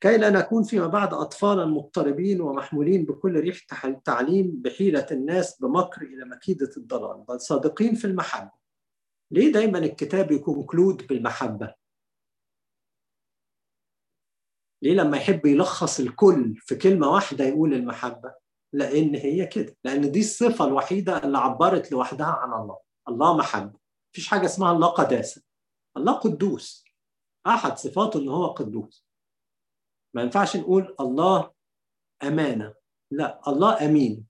كي لا نكون فيما بعد أطفالا مضطربين ومحمولين بكل ريح تعليم بحيلة الناس بمكر إلى مكيدة الضلال، بل صادقين في المحبة. ليه دايما الكتاب يكونكلود بالمحبة؟ ليه لما يحب يلخص الكل في كلمة واحدة يقول المحبة؟ لأن هي كده، لأن دي الصفة الوحيدة اللي عبرت لوحدها عن الله. الله محبة، مفيش حاجة اسمها الله قداسة، الله قدوس، أحد صفاته إن هو قدوس. ما ينفعش نقول الله أمانة، لا، الله أمين.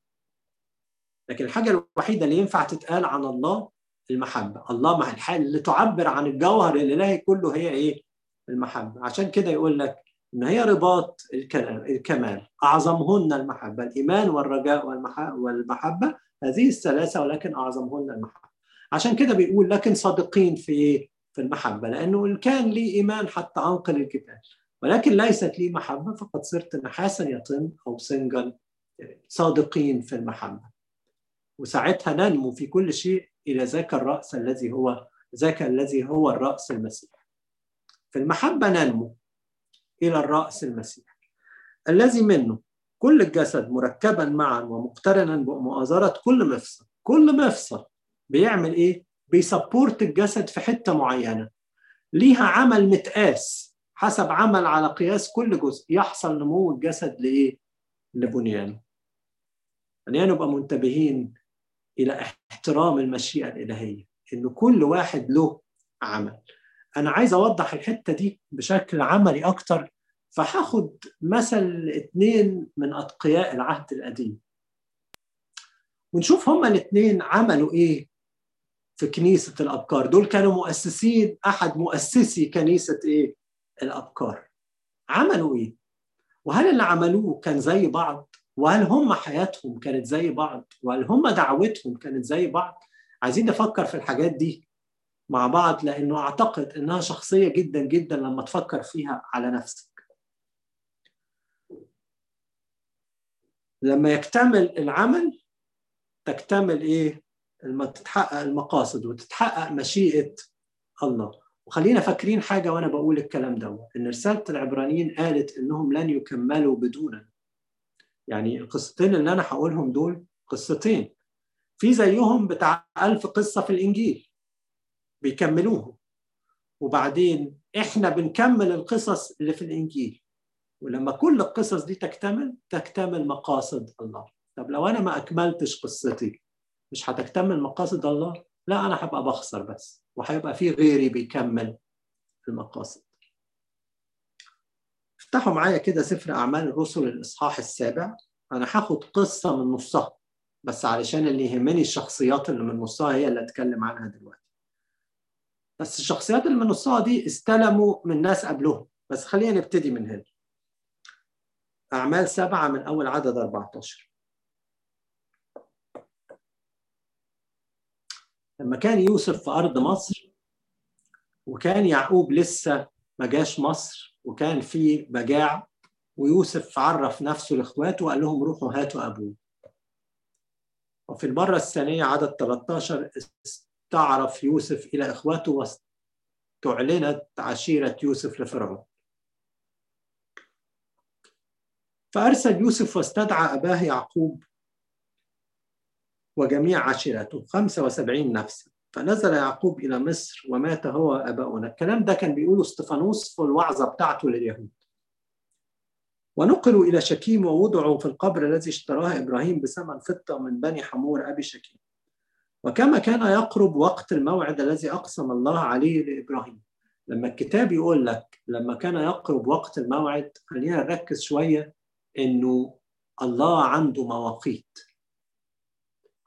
لكن الحاجة الوحيدة اللي ينفع تتقال عن الله المحبة، الله مع الحال اللي تعبر عن الجوهر الإلهي كله هي إيه؟ المحبة. عشان كده يقول لك إن هي رباط الكمال، أعظمهن المحبة، الإيمان والرجاء والمحبة، هذه الثلاثة ولكن أعظمهن المحبة. عشان كده بيقول لكن صادقين في في المحبة، لأنه إن كان لي إيمان حتى أنقل الجبال ولكن ليست لي محبة فقد صرت نحاسا يطن أو سنجا. صادقين في المحبة، وساعتها ننمو في كل شيء إلى ذاك الرأس الذي هو ذاك الذي هو الرأس المسيح. في المحبة ننمو إلى الرأس المسيح الذي منه كل الجسد مركبا معا ومقترنا بمؤازرة كل مفصل. كل مفصل بيعمل إيه؟ بيسبورت الجسد في حتة معينة، ليها عمل متقاس حسب عمل على قياس كل جزء، يحصل نمو الجسد لإيه؟ لبنيانه. يعني نبقى منتبهين إلى احترام المشيئة الإلهية، إنه كل واحد له عمل. أنا عايز أوضح الحتة دي بشكل عملي أكتر، فهاخد مثل اتنين من أتقياء العهد القديم ونشوف هما الاتنين عملوا إيه في كنيسة الأبكار. دول كانوا مؤسسين، أحد مؤسسي كنيسة إيه؟ الأبكار. عملوا إيه؟ وهل اللي عملوه كان زي بعض؟ وهل هم حياتهم كانت زي بعض؟ وهل هم دعوتهم كانت زي بعض؟ عايزين نفكر في الحاجات دي مع بعض، لأنه أعتقد أنها شخصية جدا جدا لما تفكر فيها على نفسك. لما يكتمل العمل تكتمل إيه؟ لما تتحقق المقاصد وتتحقق مشيئة الله. وخلينا فاكرين حاجة وأنا بقول الكلام ده، إن رسالة العبرانيين قالت إنهم لن يكملوا بدوننا. يعني القصتين اللي أنا هقولهم دول قصتين في زيهم بتاع ألف قصة في الإنجيل بيكملوهم، وبعدين إحنا بنكمل القصص اللي في الإنجيل. ولما كل القصص دي تكتمل تكتمل مقاصد الله. طب لو أنا ما أكملتش قصتي مش هتكتمل مقاصد الله؟ لا، أنا هبقى بخسر بس، وهيبقى في غيري بيكمل المقاصد. افتحوا معايا كده سفر أعمال الرسل الإصحاح السابع. أنا هاخد قصة من نصها بس علشان اللي يهمني الشخصيات اللي من نصها هي اللي أتكلم عنها دلوقتي. بس الشخصيات اللي من نصها دي استلموا من ناس قبلهم، بس خلينا نبتدي من هنا. أعمال سبعة من أول عدد أربعتاشر. لما كان يوسف في أرض مصر وكان يعقوب لسه ما جاش مصر وكان في بجاع، ويوسف عرف نفسه لإخواته وقال لهم روحوا هاتوا أبوه. وفي المرة الثانية عدد ثلاثتاشر استعرف يوسف إلى إخواته واستعلنت عشيرة يوسف لفرعون. فأرسل يوسف واستدعى أباه يعقوب وجميع عشيرته خمسة وسبعين نفسا، فنزل يعقوب إلى مصر ومات هو وآباؤنا. الكلام ده كان بيقوله استفانوس في الوعظة بتاعته لليهود. ونقلوا إلى شكيم ووضعوا في القبر الذي اشتراه إبراهيم بثمن فضة من بني حمور أبي شكيم. وكما كان يقرب وقت الموعد الذي أقسم الله عليه لإبراهيم. لما الكتاب يقول لك لما كان يقرب وقت الموعد، خلينا نركز شوية إنه الله عنده مواقيت.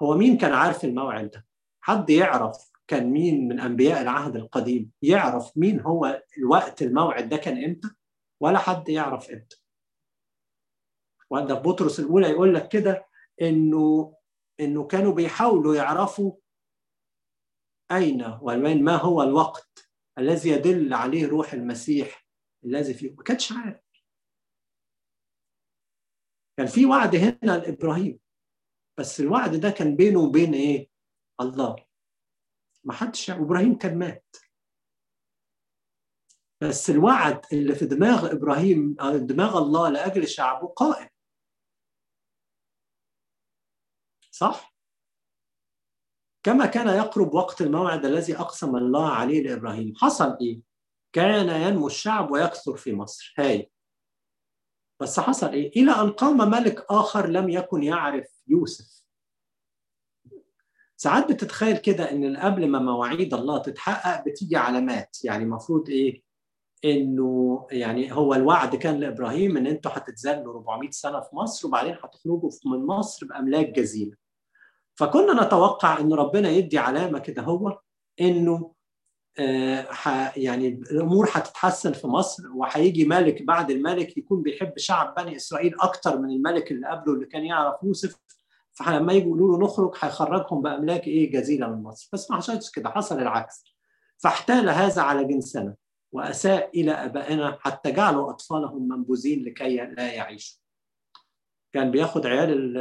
هو مين كان عارف الموعد ده؟ حد يعرف كان مين من أنبياء العهد القديم يعرف مين هو الوقت الموعد ده كان إمتى؟ ولا حد يعرف إمتى. وعند بطرس الأولى يقول لك كده إنه إنه كانوا بيحاولوا يعرفوا أين وين ما هو الوقت الذي يدل عليه روح المسيح الذي فيه. ما كانش عارف. كان في وعد هنا لإبراهيم، بس الوعد ده كان بينه وبين إيه؟ الله. ما حدش يعني. إبراهيم كان مات، بس الوعد اللي في دماغ إبراهيم دماغ الله لأجل شعبه قائم، صح؟ كما كان يقرب وقت الموعد الذي أقسم الله عليه لإبراهيم، حصل إيه؟ كان ينمو الشعب ويكثر في مصر. هاي بس حصل إيه؟ إلى أن قام ملك آخر لم يكن يعرف يوسف. ساعات بتتخيل كده إن قبل ما مواعيد الله تتحقق بتيجي علامات. يعني مفروض إيه؟ إنه يعني هو الوعد كان لإبراهيم إن أنتوا هتتذلوا أربعمائة سنة في مصر وبعدين هتخرجوا من مصر بأملاك جزيرة. فكنا نتوقع إن ربنا يدي علامة كده هو إنه آه يعني الأمور هتتحسن في مصر وهيجي ملك بعد الملك يكون بيحب شعب بني إسرائيل أكتر من الملك اللي قبله اللي كان يعرف يوسف، فلما يقولوا له نخرج هيخرجهم بأملاك إيه جزيرة من مصر. بس ما حصلش كده، حصل العكس. فاحتال هذا على جنسنا وأساء إلى أبائنا حتى جعلوا أطفالهم منبوذين لكي لا يعيشوا. كان بياخد عيال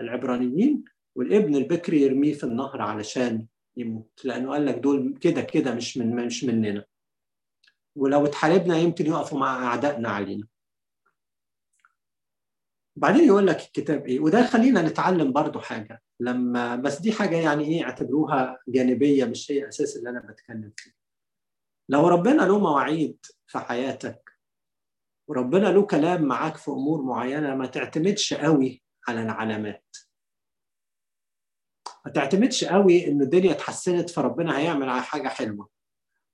العبرانيين والابن البكري يرميه في النهر علشان يموت، لأنه قال لك دول كده كده مش من مش مننا، ولو اتحاربنا يمكن يقفوا مع أعدائنا علينا. بعدين يقول لك الكتاب إيه، وده خلينا نتعلم برضو حاجة لما بس دي حاجة يعني إيه اعتبروها جانبية، مش هي أساس اللي أنا بتكلم فيه. لو ربنا له مواعيد في حياتك وربنا له كلام معاك في أمور معينة، ما تعتمدش قوي على العلامات، ما تعتمدش قوي إنه الدنيا اتحسنت فربنا هيعمل على حاجة حلوة،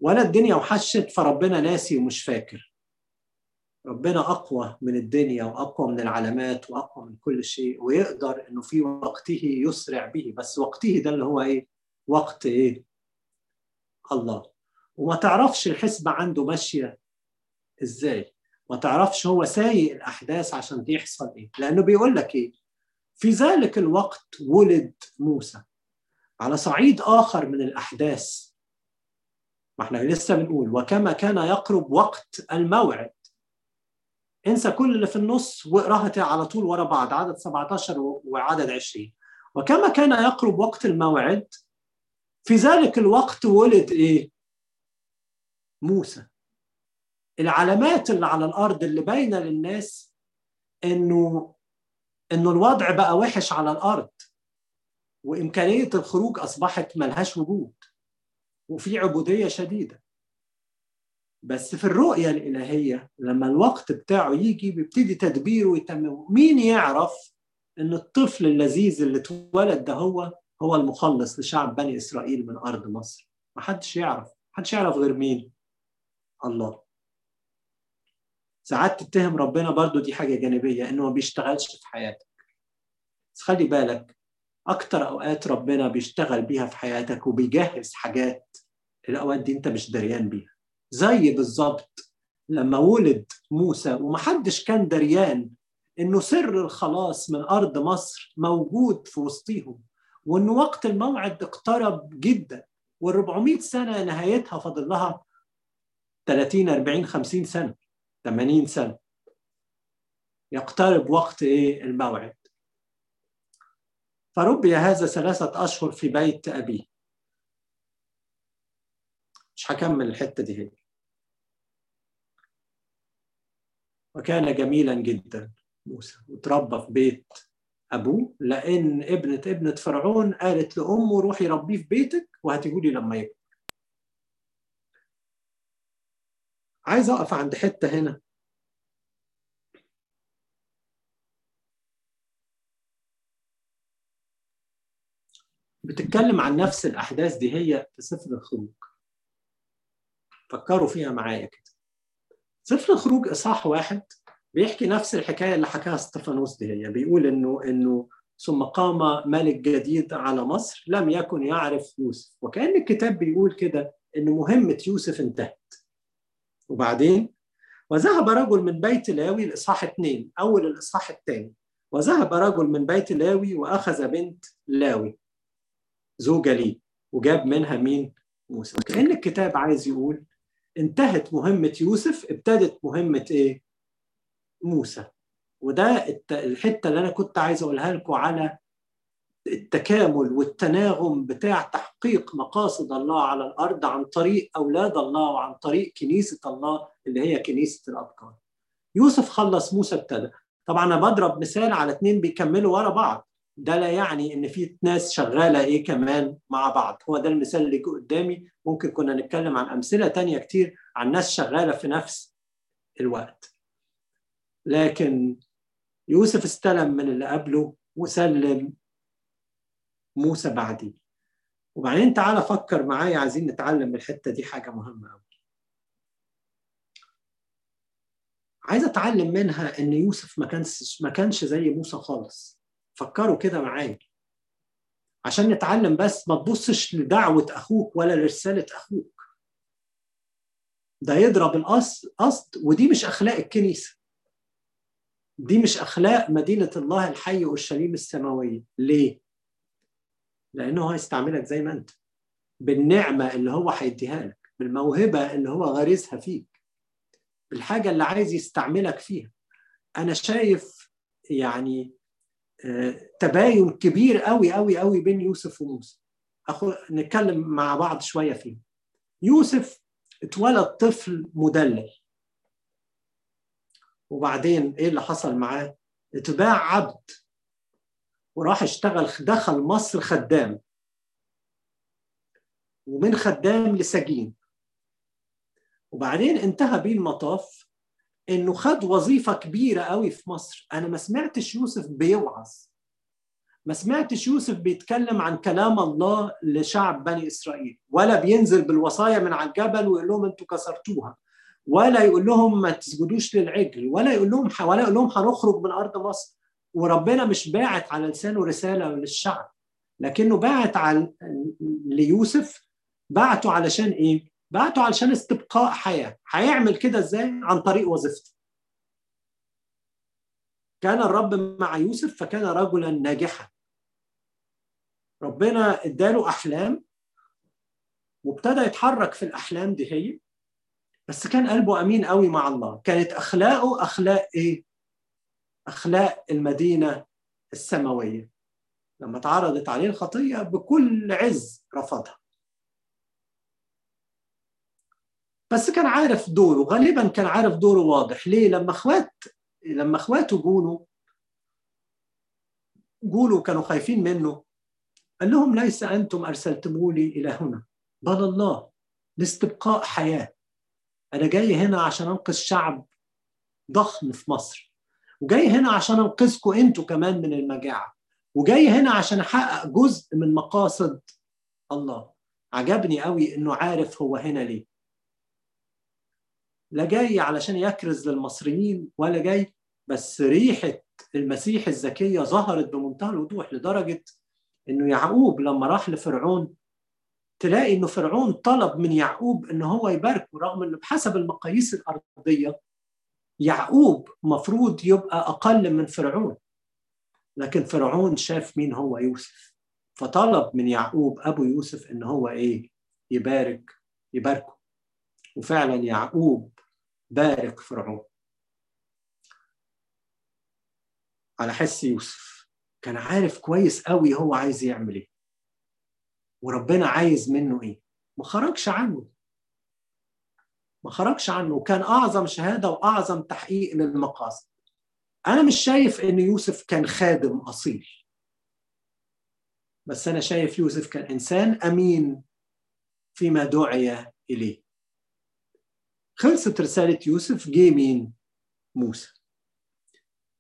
ولا الدنيا وحشت فربنا ناسي ومش فاكر. ربنا أقوى من الدنيا وأقوى من العلامات وأقوى من كل شيء، ويقدر إنه في وقته يسرع به. بس وقته ده اللي هو إيه؟ وقت إيه؟ الله. وما تعرفش الحسبة عنده ماشية إزاي، ما تعرفش هو سايق الأحداث عشان يحصل إيه، لأنه بيقول لك إيه؟ في ذلك الوقت ولد موسى. على صعيد آخر من الأحداث، ما احنا لسه بنقول وكما كان يقرب وقت الموعد. انسى كل اللي في النص واقراها على طول ورا بعض، عدد سبعة عشر وعدد عشرين. وكما كان يقرب وقت الموعد في ذلك الوقت ولد ايه؟ موسى. العلامات اللي على الارض اللي باينه للناس انه انه الوضع بقى وحش على الارض، وامكانيه الخروج اصبحت ملهاش وجود، وفي عبودية شديدة. بس في الرؤية الإلهية لما الوقت بتاعه يجي بيبتدي تدبيره ويتممه. مين يعرف إن الطفل اللذيذ اللي اتولد ده هو هو المخلص لشعب بني إسرائيل من أرض مصر؟ محدش يعرف، محدش يعرف غير مين؟ الله. ساعات تتهم ربنا برضو، دي حاجة جانبية، إنه ما بيشتغلش في حياتك. بس خلي بالك، أكتر أوقات ربنا بيشتغل بيها في حياتك وبيجهز حاجات الأوقات دي أنت مش دريان بيها. زي بالظبط لما ولد موسى ومحدش كان دريان إنه سر الخلاص من أرض مصر موجود في وسطيهم، وإنه وقت الموعد اقترب جدا، والربعمائة سنة نهايتها فاضل لها ثلاثين أربعين خمسين سنة ثمانين سنة يقترب وقت إيه؟ الموعد. فربي هذا ثلاثة أشهر في بيت أبيه. مش هكمل الحتة دي هي. وكان جميلا جدا موسى، وتربى في بيت أبوه، لأن ابنة ابنة فرعون قالت لأمه روحي ربيه في بيتك وهتقولي لما يكبر. عايز أقف عند حتة هنا. بتتكلم عن نفس الأحداث دي هي في سفر الخروج. فكروا فيها معايا كده. سفر الخروج إصحاح واحد بيحكي نفس الحكاية اللي حكاها سطفانوس دي هي. بيقول إنه إنه ثم قام ملك جديد على مصر لم يكن يعرف يوسف. وكأن الكتاب بيقول كده إنه مهمة يوسف انتهت. وبعدين وذهب رجل من بيت لاوي، الإصحاح اتنين أول الإصحاح الثاني. وذهب رجل من بيت لاوي وأخذ بنت لاوي زوجة لي وجاب منها مين؟ موسى. كأن الكتاب عايز يقول انتهت مهمة يوسف، ابتدت مهمة ايه؟ موسى. وده الحتة اللي انا كنت عايز اقولها لكم على التكامل والتناغم بتاع تحقيق مقاصد الله على الارض عن طريق اولاد الله وعن طريق كنيسة الله اللي هي كنيسة الابكار. يوسف خلص، موسى ابتدى. طبعا انا بضرب مثال على اتنين بيكملوا ورا بعض، ده لا يعني ان في ناس شغاله ايه كمان مع بعض. هو ده المثال اللي جه قدامي. ممكن كنا نتكلم عن امثله تانية كتير عن ناس شغاله في نفس الوقت، لكن يوسف استلم من اللي قبله وسلم موسى بعديه. وبعدين تعالى فكر معايا، عايزين نتعلم الحته دي حاجه مهمه قوي. عايز اتعلم منها ان يوسف ما كانش ما كانش زي موسى خالص. فكروا كده معايا عشان نتعلم. بس ما تبصش لدعوة أخوك ولا لرسالة أخوك، ده يضرب القصد. ودي مش أخلاق الكنيسة، دي مش أخلاق مدينة الله الحي والشليم السماوية. ليه؟ لأنه هو هيستعملك زي ما أنت، بالنعمة اللي هو هيديها لك، بالموهبة اللي هو غارسها فيك، بالحاجة اللي عايز يستعملك فيها. أنا شايف يعني تباين كبير قوي قوي قوي بين يوسف وموسى. أخو نتكلم مع بعض شوية فيه. يوسف اتولد طفل مدلل، وبعدين ايه اللي حصل معاه؟ اتباع عبد وراح اشتغل، دخل مصر خدام، ومن خدام لسجين. وبعدين انتهى بيه المطاف إنه خد وظيفة كبيرة قوي في مصر. أنا ما سمعتش يوسف بيوعظ، ما سمعتش يوسف بيتكلم عن كلام الله لشعب بني إسرائيل، ولا بينزل بالوصايا من على الجبل ويقول لهم أنتوا كسرتوها، ولا يقول لهم ما تسجدوش للعجل، ولا يقول لهم ح... ولا يقول لهم هنخرج من أرض مصر. وربنا مش باعت على لسانه رسالة للشعب، لكنه بعت على ليوسف، بعته علشان ايه؟ بعته علشان استبقاء حياه. هيعمل كده ازاي؟ عن طريق وظيفته. كان الرب مع يوسف فكان رجلا ناجحا. ربنا اداله احلام وابتدى يتحرك في الاحلام دي هي، بس كان قلبه امين قوي مع الله. كانت اخلاقه اخلاق ايه؟ اخلاق المدينه السماويه. لما اتعرضت عليه الخطيه بكل عز رفضها، بس كان عارف دوره، غالبا كان عارف دوره واضح. ليه؟ لما اخوات لما اخواته جونه جوله كانوا خايفين منه، قال لهم ليس انتم ارسلتمولي الى هنا بل الله، لاستبقاء حياه. انا جاي هنا عشان انقذ شعب ضخم في مصر، وجاي هنا عشان انقذكم انتوا كمان من المجاعه، وجاي هنا عشان احقق جزء من مقاصد الله. عجبني قوي انه عارف هو هنا ليه. لا جاي علشان يكرز للمصريين ولا جاي، بس ريحة المسيح الذكية ظهرت بمنتهى الوضوح، لدرجة انه يعقوب لما راح لفرعون تلاقي انه فرعون طلب من يعقوب ان هو يباركه، رغم انه بحسب المقاييس الأرضية يعقوب مفروض يبقى أقل من فرعون، لكن فرعون شاف مين هو يوسف فطلب من يعقوب أبو يوسف ان هو ايه؟ يبارك يباركه. وفعلا يعقوب بارك فرعون على حس يوسف. كان عارف كويس قوي هو عايز يعمل ايه وربنا عايز منه ايه. ما خرجش عنه ما خرجش عنه كان اعظم شهادة واعظم تحقيق للمقاصد. انا مش شايف ان يوسف كان خادم اصيل، بس انا شايف يوسف كان انسان امين فيما دعي اليه. خلصت رسالة يوسف، جه مين؟ موسى.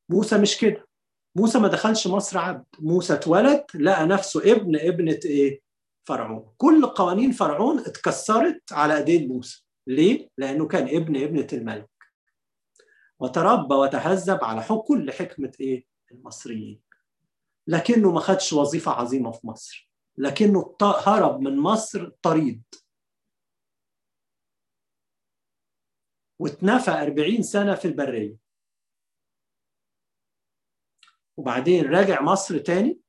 موسى مش كده، موسى ما دخلش مصر عبد، موسى اتولد لقى نفسه ابن ابنة ايه؟ فرعون. كل قوانين فرعون اتكسرت على ايدين موسى. ليه؟ لأنه كان ابن ابنة الملك، وتربى وتهذب على كل حكمة ايه؟ المصريين. لكنه ما خدش وظيفة عظيمة في مصر، لكنه هرب من مصر طريد، واتنفى أربعين سنة في البرية، وبعدين راجع مصر تاني.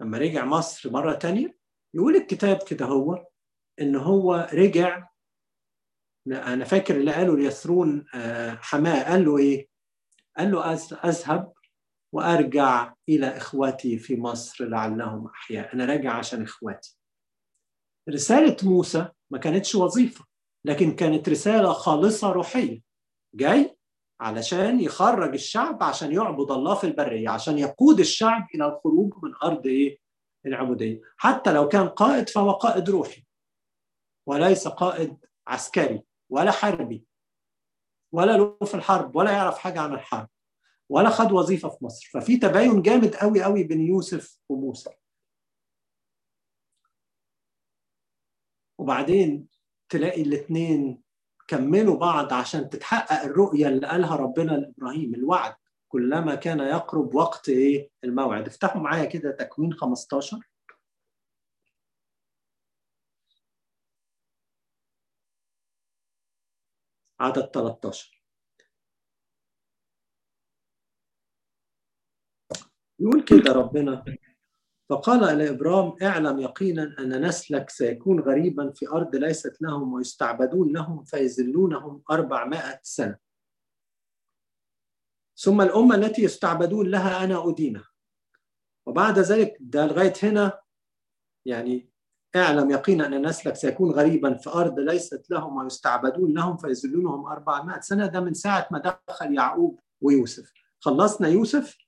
لما رجع مصر مرة تانية يقول الكتاب كده هو إن هو رجع، أنا فاكر اللي قاله ليثرون حماه، قال له إيه؟ قال له أذهب وأرجع إلى إخواتي في مصر لعلهم أحياء. أنا راجع عشان إخواتي. رسالة موسى ما كانتش وظيفة، لكن كانت رسالة خالصة روحية، جاي علشان يخرج الشعب عشان يعبد الله في البرية، عشان يقود الشعب إلى الخروج من أرض إيه؟ العبودية. حتى لو كان قائد فهو قائد روحي، وليس قائد عسكري ولا حربي، ولا له في الحرب ولا يعرف حاجة عن الحرب، ولا خد وظيفة في مصر. ففي تباين جامد قوي قوي بين يوسف وموسى. وبعدين تلاقي الاثنين كملوا بعض عشان تتحقق الرؤية اللي قالها ربنا لإبراهيم، الوعد كلما كان يقرب وقت ايه؟ الموعد. افتحوا معايا كده تكوين خمستاشر. عدد تلتاشر. يقول كده ربنا: فقال إلى إبرام اعلم يقينا أن نسلك سيكون غريبا في أرض ليست لهم ويستعبدون لهم فيذلونهم أربعمائة سنة، ثم الأمة التي يستعبدون لها أنا أدينها. وبعد ذلك، ده لغاية هنا يعني، اعلم يقينا أن نسلك سيكون غريبا في أرض ليست لهم ويستعبدون لهم فيذلونهم أربعمائة سنة. ده من ساعة ما دخل يعقوب ويوسف. خلصنا يوسف،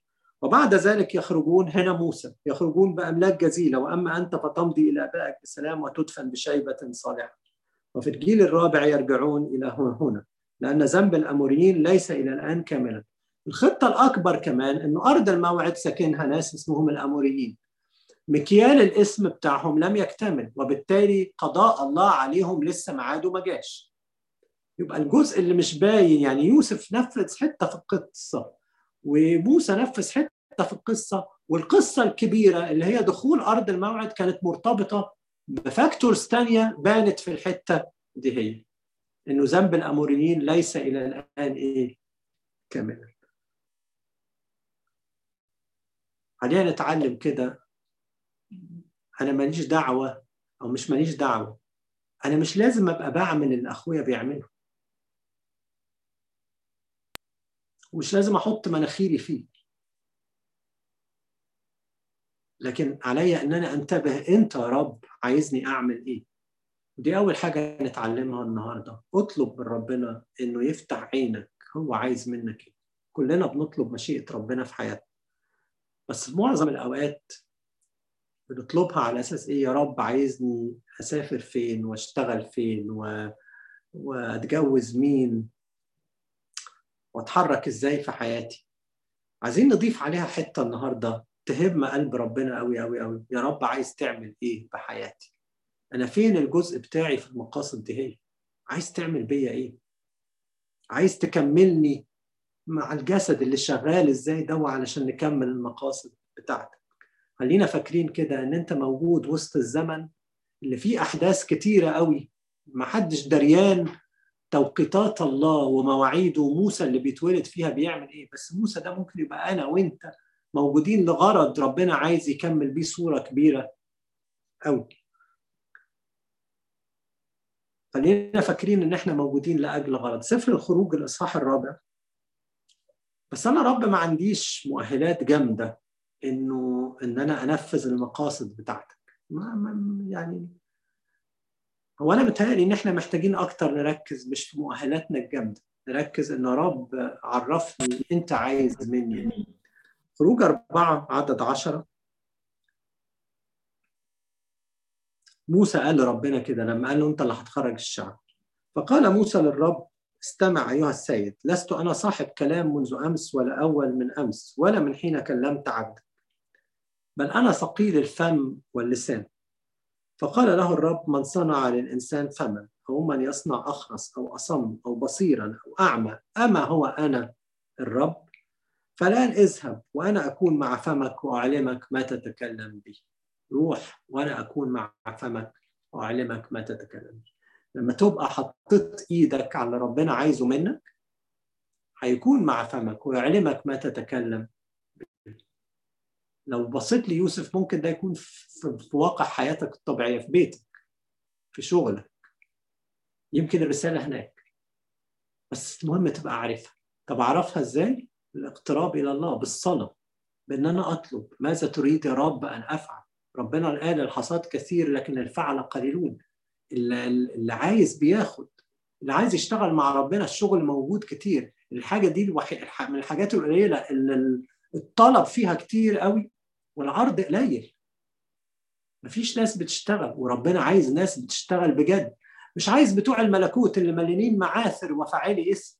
وبعد ذلك يخرجون. هنا موسى يخرجون بأملاك جزيلة، وأما أنت فتمضي إلى أبائك بسلام وتدفن بشيبة صالحة. وفي الجيل الرابع يرجعون إلى هنا، لأن ذنب الأموريين ليس إلى الآن كاملا. الخطة الأكبر كمان أنه أرض الموعد ساكنها ناس اسمهم الأموريين، مكيال الاسم بتاعهم لم يكتمل، وبالتالي قضاء الله عليهم لسه معاده ما جاش. يبقى الجزء اللي مش باين، يعني يوسف نفذ حتة في القصة وموسى نفذ حتة في القصة، والقصة الكبيرة اللي هي دخول أرض الموعد كانت مرتبطة بفاكتورز تانية بانت في الحتة دي، هي إنه ذنب الأموريين ليس إلى الآن إيه كاملا. خلينا نتعلم كده، أنا ماليش دعوة أو مش ماليش دعوة، أنا مش لازم أبقى بعمل اللي أخويا بيعمله، ومش لازم أحط مناخيري فيه، لكن عليا ان انا انتبه انت يا رب عايزني اعمل ايه. ودي اول حاجه نتعلمها النهارده، اطلب من ربنا انه يفتح عينك، هو عايز منك ايه. كلنا بنطلب مشيئه ربنا في حياتنا، بس في معظم الاوقات بنطلبها على اساس ايه؟ يا رب عايزني اسافر فين، واشتغل فين، و... واتجوز مين، واتحرك ازاي في حياتي. عايزين نضيف عليها حته النهارده تهم قلب ربنا قوي قوي قوي، يا رب عايز تعمل ايه بحياتي؟ انا فين الجزء بتاعي في المقاصد دي؟ هي عايز تعمل بيا ايه؟ عايز تكملني مع الجسد اللي شغال ازاي ده علشان نكمل المقاصد بتاعتك. خلينا فاكرين كده ان انت موجود وسط الزمن اللي فيه احداث كتيره قوي، محدش دريان توقيتات الله ومواعيده، وموسى اللي بيتولد فيها بيعمل ايه. بس موسى ده ممكن يبقى انا وانت موجودين لغرض ربنا عايز يكمل بيه صورة كبيرة قوي. خلينا فاكرين ان احنا موجودين لأجل غرض. سفر الخروج الإصحاح الرابع. بس انا رب ما عنديش مؤهلات جامدة انه ان انا انفذ المقاصد بتاعتك. ما ما يعني هو انا متهيألي ان احنا محتاجين اكتر نركز مش في مؤهلاتنا الجامدة، نركز ان رب عرفني انت عايز مني. خروج أربعة عدد عشرة، موسى قال لربنا كده لما قال له أنت اللي هتخرج الشعب، فقال موسى للرب استمع أيها السيد، لست أنا صاحب كلام منذ أمس ولا أول من أمس ولا من حين كلمت عبدك، بل أنا ثقيل الفم واللسان. فقال له الرب من صنع للإنسان فما، أو من يصنع أخرس أو أصم أو بصيرا أو أعمى، أما هو أنا الرب؟ فالآن اذهب وأنا أكون مع فمك وأعلمك ما تتكلم به. روح وأنا أكون مع فمك وأعلمك ما تتكلم به. لما تبقى حطيت إيدك على ربنا عايزه منك هيكون مع فمك ويعلمك ما تتكلم به. لو بصيت ليوسف ممكن ده يكون في واقع حياتك الطبيعية، في بيتك، في شغلك، يمكن الرسالة هناك، بس المهم تبقى عارفها. طب أعرفها إزاي؟ الاقتراب إلى الله بالصلاة، بأن أنا أطلب ماذا تريد يا رب أن أفعل. ربنا قال الحصاد كثير لكن الفعل قليلون. اللي عايز بياخد، اللي عايز يشتغل مع ربنا الشغل موجود كتير. الحاجة دي من الحاجات القليلة اللي الطلب فيها كتير قوي والعرض قليل. مفيش ناس بتشتغل، وربنا عايز ناس بتشتغل بجد، مش عايز بتوع الملكوت اللي مليانين معاثر وفاعلي اسم،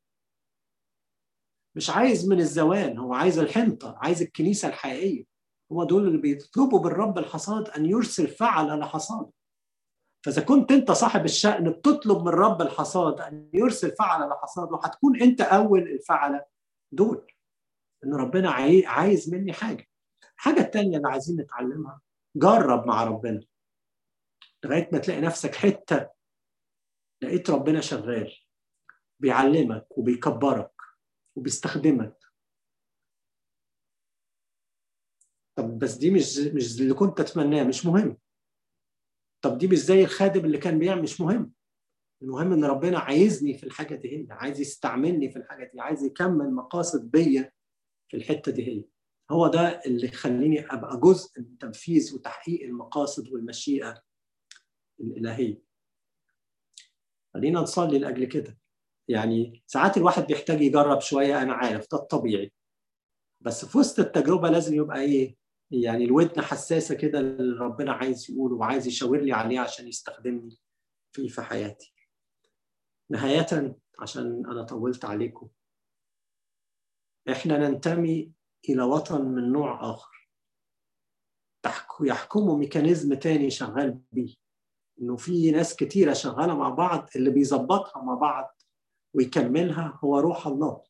مش عايز من الزوان، هو عايز الحنطة، عايز الكنيسة الحقيقية. هو دول اللي بيطلبوا بالرب الحصاد أن يرسل فعل لحصاد. فإذا كنت أنت صاحب الشأن بتطلب من رب الحصاد أن يرسل فعل لحصاد، وهتكون أنت أول الفعلة دول، إن ربنا عايز مني حاجة. الحاجة التانية اللي عايزين نتعلمها، جرب مع ربنا لغاية ما تلاقي نفسك حتة لقيت ربنا شغال بيعلمك وبيكبرك وبيستخدمك. طب بس دي مش مش اللي كنت اتمناه، مش مهم. طب دي مش زي الخادم اللي كان بيعمل، مش مهم. المهم ان ربنا عايزني في الحاجه دي هي، عايز يستعملني في الحاجه دي، عايز يكمل مقاصد بيا في الحته دي هي. هو ده اللي يخليني ابقى جزء من تنفيذ وتحقيق المقاصد والمشيئه الالهيه. خلينا نصلي لاجل كده. يعني ساعات الواحد بيحتاج يجرب شوية، أنا عارف ده الطبيعي، بس في وسط التجربة لازم يبقى إيه؟ يعني الودن حساسة كده اللي ربنا عايز يقوله وعايز يشاور لي عليه عشان يستخدمني فيه في حياتي. نهاية، عشان أنا طولت عليكم، إحنا ننتمي إلى وطن من نوع آخر يحكمه ميكانيزم تاني شغال بيه، إنه في ناس كتيرة شغالة مع بعض، اللي بيزبطها مع بعض ويكملها هو روح الله.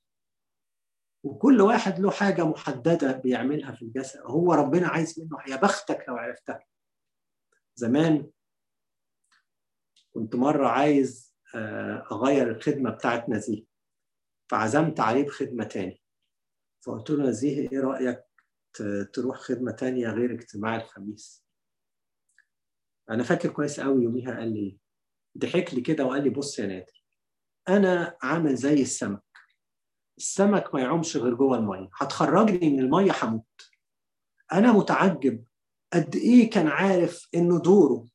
وكل واحد له حاجة محددة بيعملها في الجسد، هو ربنا عايز منه. يا بختك لو عرفتها. زمان كنت مرة عايز أغير الخدمة بتاعت نزيه، فعزمت عليه بخدمة تاني، فقلت له نزيه إيه رأيك تروح خدمة تانية غير اجتماع الخميس؟ أنا فاكر كويس قوي يوميها قال لي، ضحك لي كده وقال لي بص يا نادر، أنا عامل زي السمك، السمك ما يعومش غير جوه المية، هتخرجني من المية هموت. أنا متعجب قد إيه كان عارف إنه دوره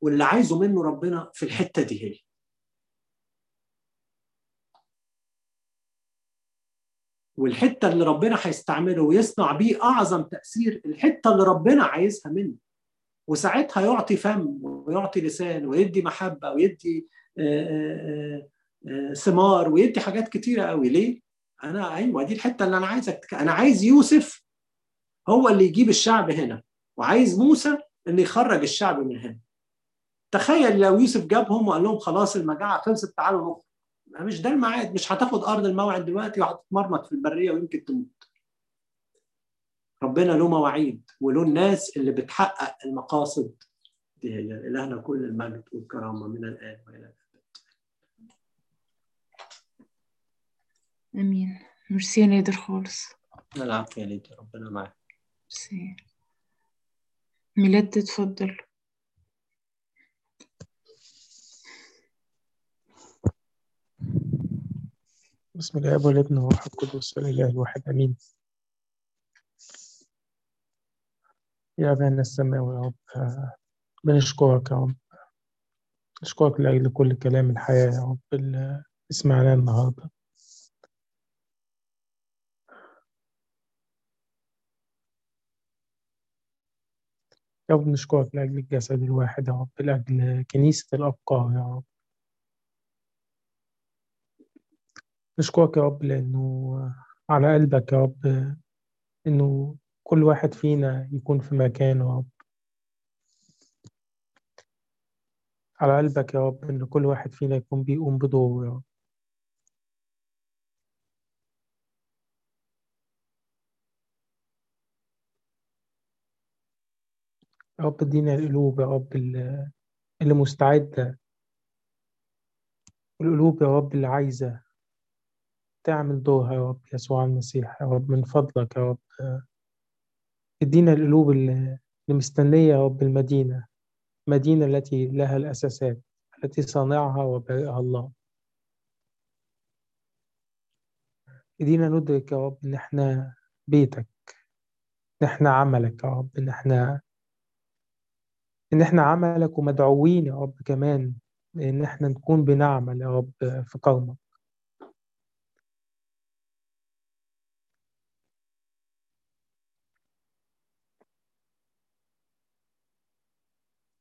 واللي عايزه منه ربنا في الحتة دي هي. والحتة اللي ربنا هيستعمله ويصنع بيه أعظم تأثير الحتة اللي ربنا عايزها منه، وساعتها يعطي فم ويعطي لسان ويدي محبة ويدي آآ آآ ثمار ويدي حاجات كتيرة قوي. ليه؟ أنا أيوة دي الحتة اللي أنا عايزك. أنا عايز يوسف هو اللي يجيب الشعب هنا، وعايز موسى اللي يخرج الشعب من هنا. تخيل لو يوسف جابهم وقال لهم خلاص المجاعة خلصت تعالوا نخرج، مش ده الميعاد، مش هتاخد أرض الموعد دلوقتي وهتتمرمط في البرية ويمكن تموت. ربنا له مواعيد وله الناس اللي بتحقق المقاصد دي هي. إلهنا كل المجد والكرامة من الآن وإلى الآن. امين. ميرسي يا نادر خالص. العفو يا نادر، ربنا معاك. ميرسي. ميلاد تتفضل. بسم الله والابن والروح القدس الاله الواحد امين. يا ابانا السماوي يا رب، بنشكرك يا رب، بنشكرك لاجل كل كلام الحياه يا رب اللي سمعناه النهارده. يا رب نشكرك لأجل الجسد الواحد يا رب، لأجل كنيسة الأبقار يا رب. نشكرك يا رب لأنه على قلبك يا رب إنه كل واحد فينا يكون في مكانه يا رب. على قلبك يا رب إن كل واحد فينا يكون بيقوم بدوره يا رب. يا رب ادينا القلوب يا رب اللي مستعدة، والقلوب يا رب اللي عايزة تعمل دورها يا رب يسوع المسيح يا رب من فضلك يا رب. ادينا القلوب اللي مستنية يا رب المدينة، المدينة التي لها الأساسات، التي صانعها وبارئها الله. ادينا ندرك يا رب إن احنا بيتك، إن احنا عملك يا رب، إن احنا إن إحنا عملك ومدعوين يا رب كمان إن إحنا نكون بنعمل يا رب في كرمك.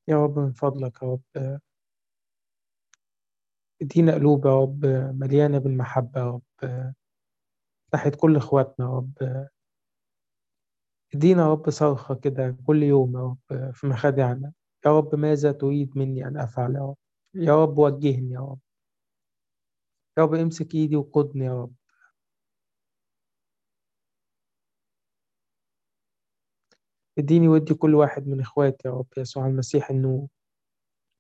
يا رب من فضلك يا رب ادينا قلوب يا رب مليانة بالمحبة يا رب ناحية كل إخواتنا يا رب. ادينا يا رب صرخة كده كل يوم يا رب في مخادعنا يا رب، ماذا تريد مني أن أفعل يا رب؟ يا رب وجهني يا رب، يا رب امسك إيدي وقودني يا رب. اديني ودي كل واحد من إخواتي يا رب يسوع المسيح إنه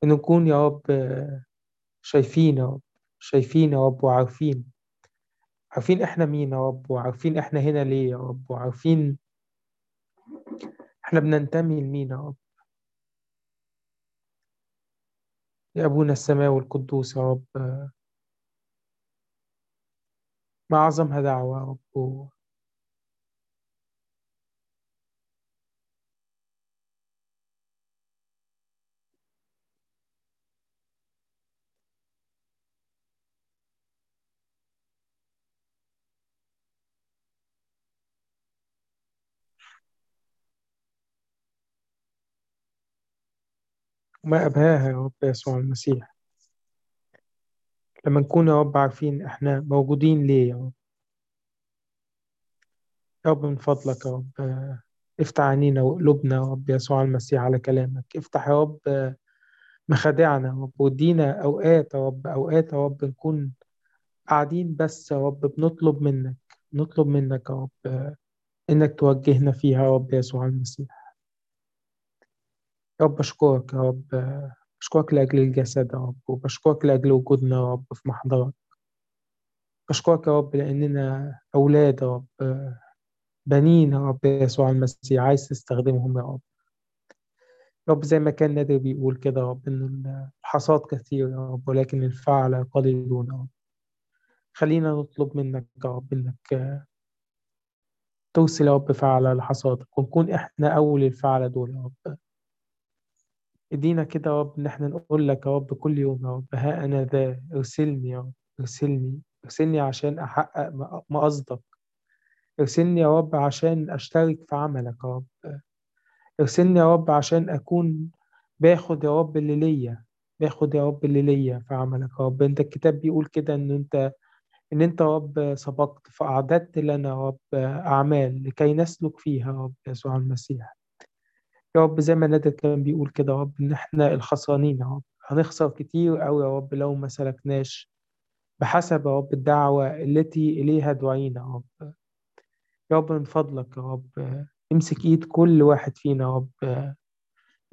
إنه نكون يا رب شايفين يا رب، شايفين يا رب وعارفين، عارفين إحنا مين يا رب، وعارفين إحنا هنا ليه يا رب، وعارفين احنا بننتمي لمين يا رب. يا أبونا السماوي القدوس يا رب، ما أعظمها دعوة يا رب، وما أبهاها يا رب يسوع المسيح لما نكون يا رب عارفين إحنا موجودين ليه يا رب. يا رب من فضلك يا رب افتح عينينا وقلوبنا يا رب يسوع المسيح على كلامك. افتح يا رب مخادعنا يا رب، ودينا أوقات يا رب، أوقات يا رب نكون قاعدين بس يا رب بنطلب منك، نطلب منك يا رب إنك توجهنا فيها يا رب يسوع المسيح. يا رب أشكرك يا رب، أشكرك لأجل الجسد يا رب، وبشكرك لأجل وجودنا يا رب في محضرك. أشكرك يا رب لأننا أولاد يا رب، بنين يا رب يسوع المسيح، عايز تستخدمهم يا رب. يا رب زي ما كان نادر بيقول كده يا رب، إن الحصاد كثير يا رب ولكن الفعل قليلون يا رب. خلينا نطلب منك يا رب إنك توصل يا رب فعلة لحصاد، ونكون إحنا أول الفعلة دول يا رب. إدينا كده يا رب إن إحنا نقول لك يا رب كل يوم يا رب، ها أنا ذا، ارسلني يا رب، ارسلني ارسلني عشان أحقق مقصدك، ارسلني يا رب عشان أشترك في عملك يا رب، ارسلني يا رب عشان أكون باخد يا رب اللي ليا، باخد يا رب اللي ليا في عملك يا رب. أنت الكتاب بيقول كده إن أنت إن أنت يا رب سبقت فأعددت لنا يا رب أعمال لكي نسلك فيها يا رب يسوع المسيح. يا رب زي ما نادر كان بيقول كده يا رب إن إحنا الخسرانين يا رب، هنخسر كتير أوي يا رب لو ما سلكناش بحسب يا رب الدعوة التي إليها دعينا يا رب. يا رب من فضلك يا رب امسك إيد كل واحد فينا يا رب،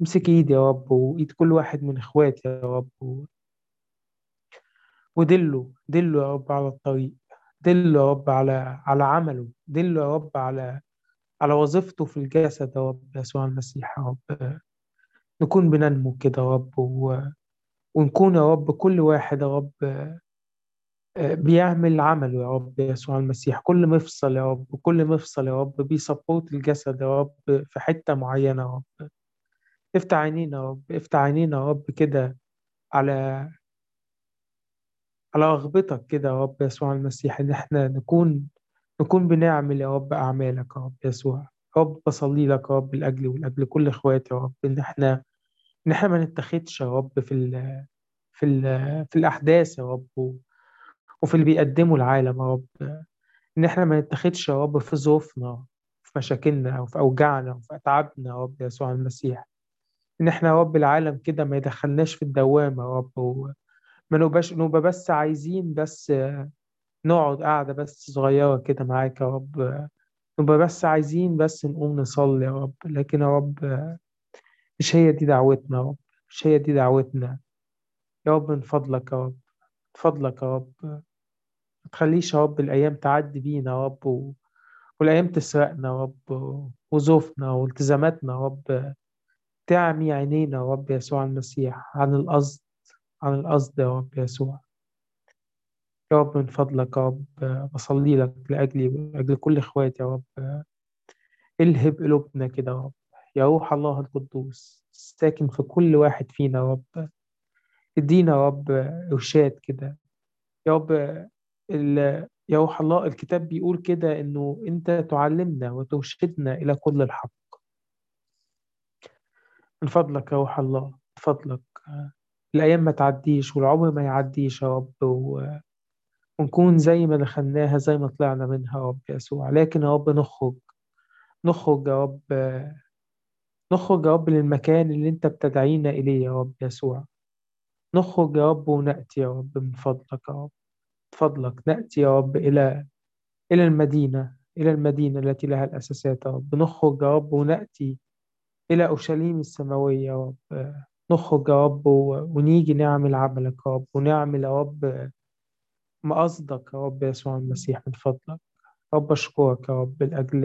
امسك إيد يا رب وإيد كل واحد من إخواتي يا رب، ودله دله يا رب على الطريق، دله يا رب على على عمله، دله يا رب على على وظيفته في الجسد يا رب يسوع المسيح. يا رب نكون بننمو كده يا رب، ونكون يا رب كل واحد يا رب بيعمل عمله يا رب يسوع المسيح. كل مفصل يا رب، كل مفصل يا رب بيسبورت الجسد يا رب في حتة معينة يا رب. افتح عينينا يا رب، افتح عينينا يا رب كده على على رغبتك كده يا رب يسوع المسيح، إن إحنا نكون نكون بنعمل يا رب أعمالك يا رب يسوع. يا رب بصلي لك يا رب الأجل والأجل كل إخواتي يا رب، إن إحنا إن إحنا ما نتخدش يا رب في ال في ال في الأحداث يا رب وفي اللي بيقدمه العالم يا رب، إن إحنا ما نتخدش يا رب في ظروفنا، في مشاكلنا وفي أوجاعنا وفي أتعابنا يا رب يسوع المسيح، إن إحنا يا رب العالم كده ما يدخلناش في الدوامة يا رب، ما نبقاش نبقى بس عايزين بس نقعد قاعدة بس صغيرة كده معاك يا رب، نبقى بس عايزين بس نقوم نصلي يا رب. لكن يا رب مش هي دي دعوتنا يا رب، مش هي دي دعوتنا يا رب. من فضلك يا رب، من فضلك يا رب ما تخليش يا رب الأيام تعدي بينا يا رب، و... والأيام تسرقنا يا رب، وظروفنا والتزاماتنا يا رب تعمي عينينا يا رب يسوع المسيح عن القصد، عن القصد يا رب يسوع. يا رب من فضلك يا رب بصلي لك لأجلي ولأجل كل إخواتي يا رب، الهب قلوبنا كده يا رب يا روح الله القدوس الساكن في كل واحد فينا يا رب. ادينا يا رب إرشاد كده يا رب، يا روح الله الكتاب بيقول كده إنه أنت تعلمنا وترشدنا إلى كل الحق. من فضلك يا روح الله، من فضلك الأيام ما تعديش والعمر ما يعديش يا رب، ونكون زي ما دخلناها زي ما طلعنا منها يا رب يسوع. لكن يا رب نخرج، نخرج يا رب، نخرج يا رب للمكان اللي أنت بتدعينا إليه يا رب يسوع. نخرج يا رب ونأتي يا رب من فضلك يا رب، من فضلك نأتي يا رب إلى إلى المدينة، إلى المدينة التي لها الأساسات يا رب. نخرج يا رب ونأتي إلى أورشليم السماوية يا رب، نخرج يا رب ونيجي نعمل عملك يا رب، ونعمل يا رب مقصدك يا رب يسوع المسيح. من فضلك يا رب أشكرك يا رب لأجل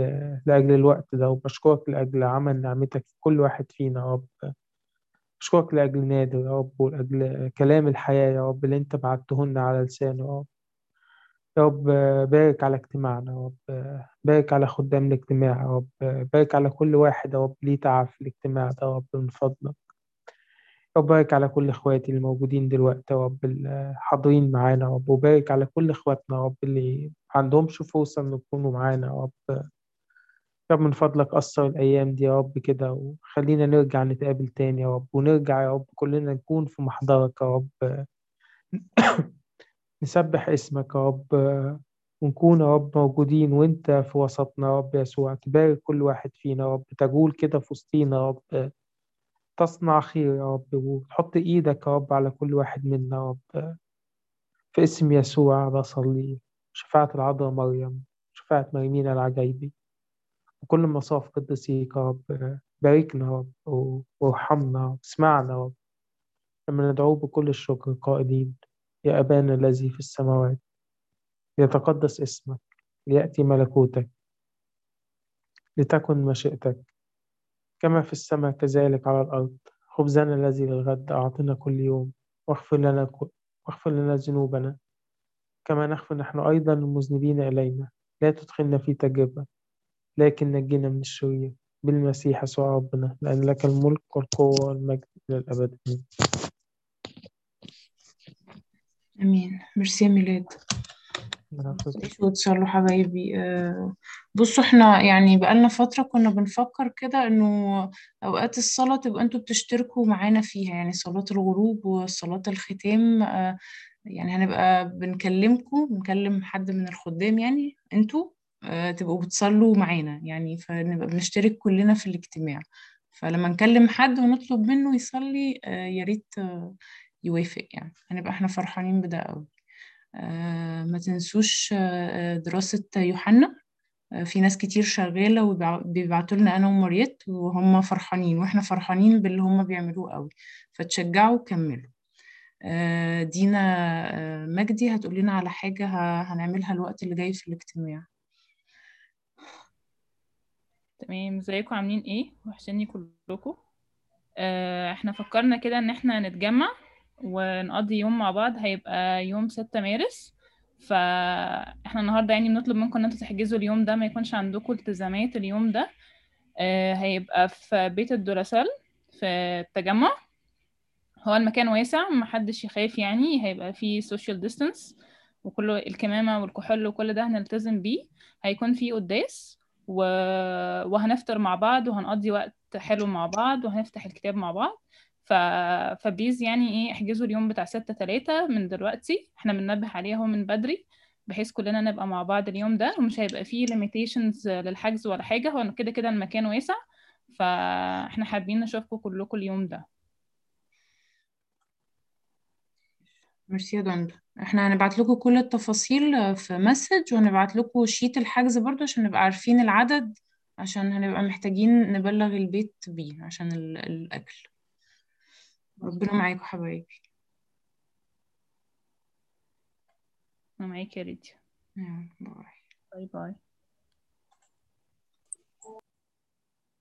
لأجل الوقت ده، وبشكرك لأجل عمل نعمتك في كل واحد فينا يا رب. أشكرك لأجل نادر يا رب، ولأجل كلام الحياة يا رب اللي أنت بعتهن على لسانه يا رب. يا رب بارك على اجتماعنا يا رب، بارك على خدام الاجتماع يا رب، بارك على كل واحد يا رب ليه تعب في الاجتماع ده يا رب. من فضلك وبارك على كل إخواتي الموجودين دلوقتي يا رب الحاضرين معانا يا رب، وبارك على كل إخواتنا يا رب اللي عندهمش فرصة إن يكونوا معانا يا رب. يا رب من فضلك أثر الأيام دي يا رب كده، وخلينا نرجع نتقابل تاني يا رب، ونرجع يا رب كلنا نكون في محضرك يا رب، نسبح اسمك يا رب، ونكون يا رب موجودين وأنت في وسطنا يا رب يسوع. تبارك كل واحد فينا يا رب، تجول كده في وسطينا يا رب، تصنع خير يا رب، وتحط إيدك يا رب على كل واحد منا يا رب. في اسم يسوع بصلي، شفاعة العذراء مريم، شفاعة مريمين العجايبي. وكل ما صاف قدسيك يا رب، باركنا يا رب وارحمنا واسمعنا يا رب لما ندعوه بكل الشكر قائلين: يا أبانا الذي في السماوات، ليتقدس اسمك، ليأتي ملكوتك، لتكن مشيئتك كما في السماء كذلك على الأرض. خبزنا الذي للغد أعطنا كل يوم، واغفر لنا كل واغفر لنا ذنوبنا كما نغفر نحن أيضا المذنبين إلينا، لا تدخلنا في تجربة لكن نجينا من الشرير، بالمسيح يسوع ربنا، لأن لك الملك والقوة والمجد إلى الأبد. أمين. ميرسي يا ميلاد، وتسلوا حبايبي. بصوا احنا يعني بقالنا فترة كنا بنفكر كده انه اوقات الصلاة تبقى انتوا بتشتركوا معانا فيها، يعني صلاة الغروب وصلاة الختام، يعني هنبقى بنكلمكم، بنكلم حد من الخدام يعني انتوا تبقوا بتصلوا معانا، يعني فنبقى بنشترك كلنا في الاجتماع. فلما نكلم حد ونطلب منه يصلي يا ريت يوافق، يعني هنبقى احنا فرحانين بده قوي. آه ما تنسوش آه دراسة يوحنا، آه في ناس كتير شغالة وبيبعتوا لنا أنا وماريت وهم فرحانين، وإحنا فرحانين باللي هم بيعملوه قوي، فتشجعوا وكملوا. آه دينا آه مجدي هتقول لنا على حاجة هنعملها الوقت اللي جاي في الاجتماع. تمام، ازيكم عاملين ايه؟ وحشاني كلكم. آه احنا فكرنا كده ان احنا نتجمع ونقضي يوم مع بعض، هيبقى يوم ستة مارس. فاحنا النهارده يعني بنطلب منكم ان انتوا تحجزوا اليوم ده، ما يكونش عندكم التزامات اليوم ده. آه هيبقى في بيت الدراسال في التجمع، هو المكان واسع محدش يخاف، يعني هيبقى فيه سوشيال ديستانس وكله الكمامه والكحول وكل ده هنلتزم بيه. هيكون فيه قداس و... وهنفطر مع بعض وهنقضي وقت حلو مع بعض وهنفتح الكتاب مع بعض. فبليز يعني ايه احجزوا اليوم بتاع ستة تلاتة من دلوقتي، احنا بننبه عليه اهو من بدري بحيث كلنا نبقى مع بعض اليوم ده، ومش هيبقى فيه limitations للحجز ولا حاجة، هو كده كده المكان واسع، فاحنا حابين نشوفكم كلكم اليوم ده. ميرسي يا دندا، احنا هنبعت لكم كل التفاصيل في مسج، وهنبعت لكم شيت الحجز برضو عشان نبقى عارفين العدد، عشان هنبقى محتاجين نبلغ البيت بيه عشان الأكل. ربنا معاكم حبايبي. انا معاكي يا ريديا. باي باي.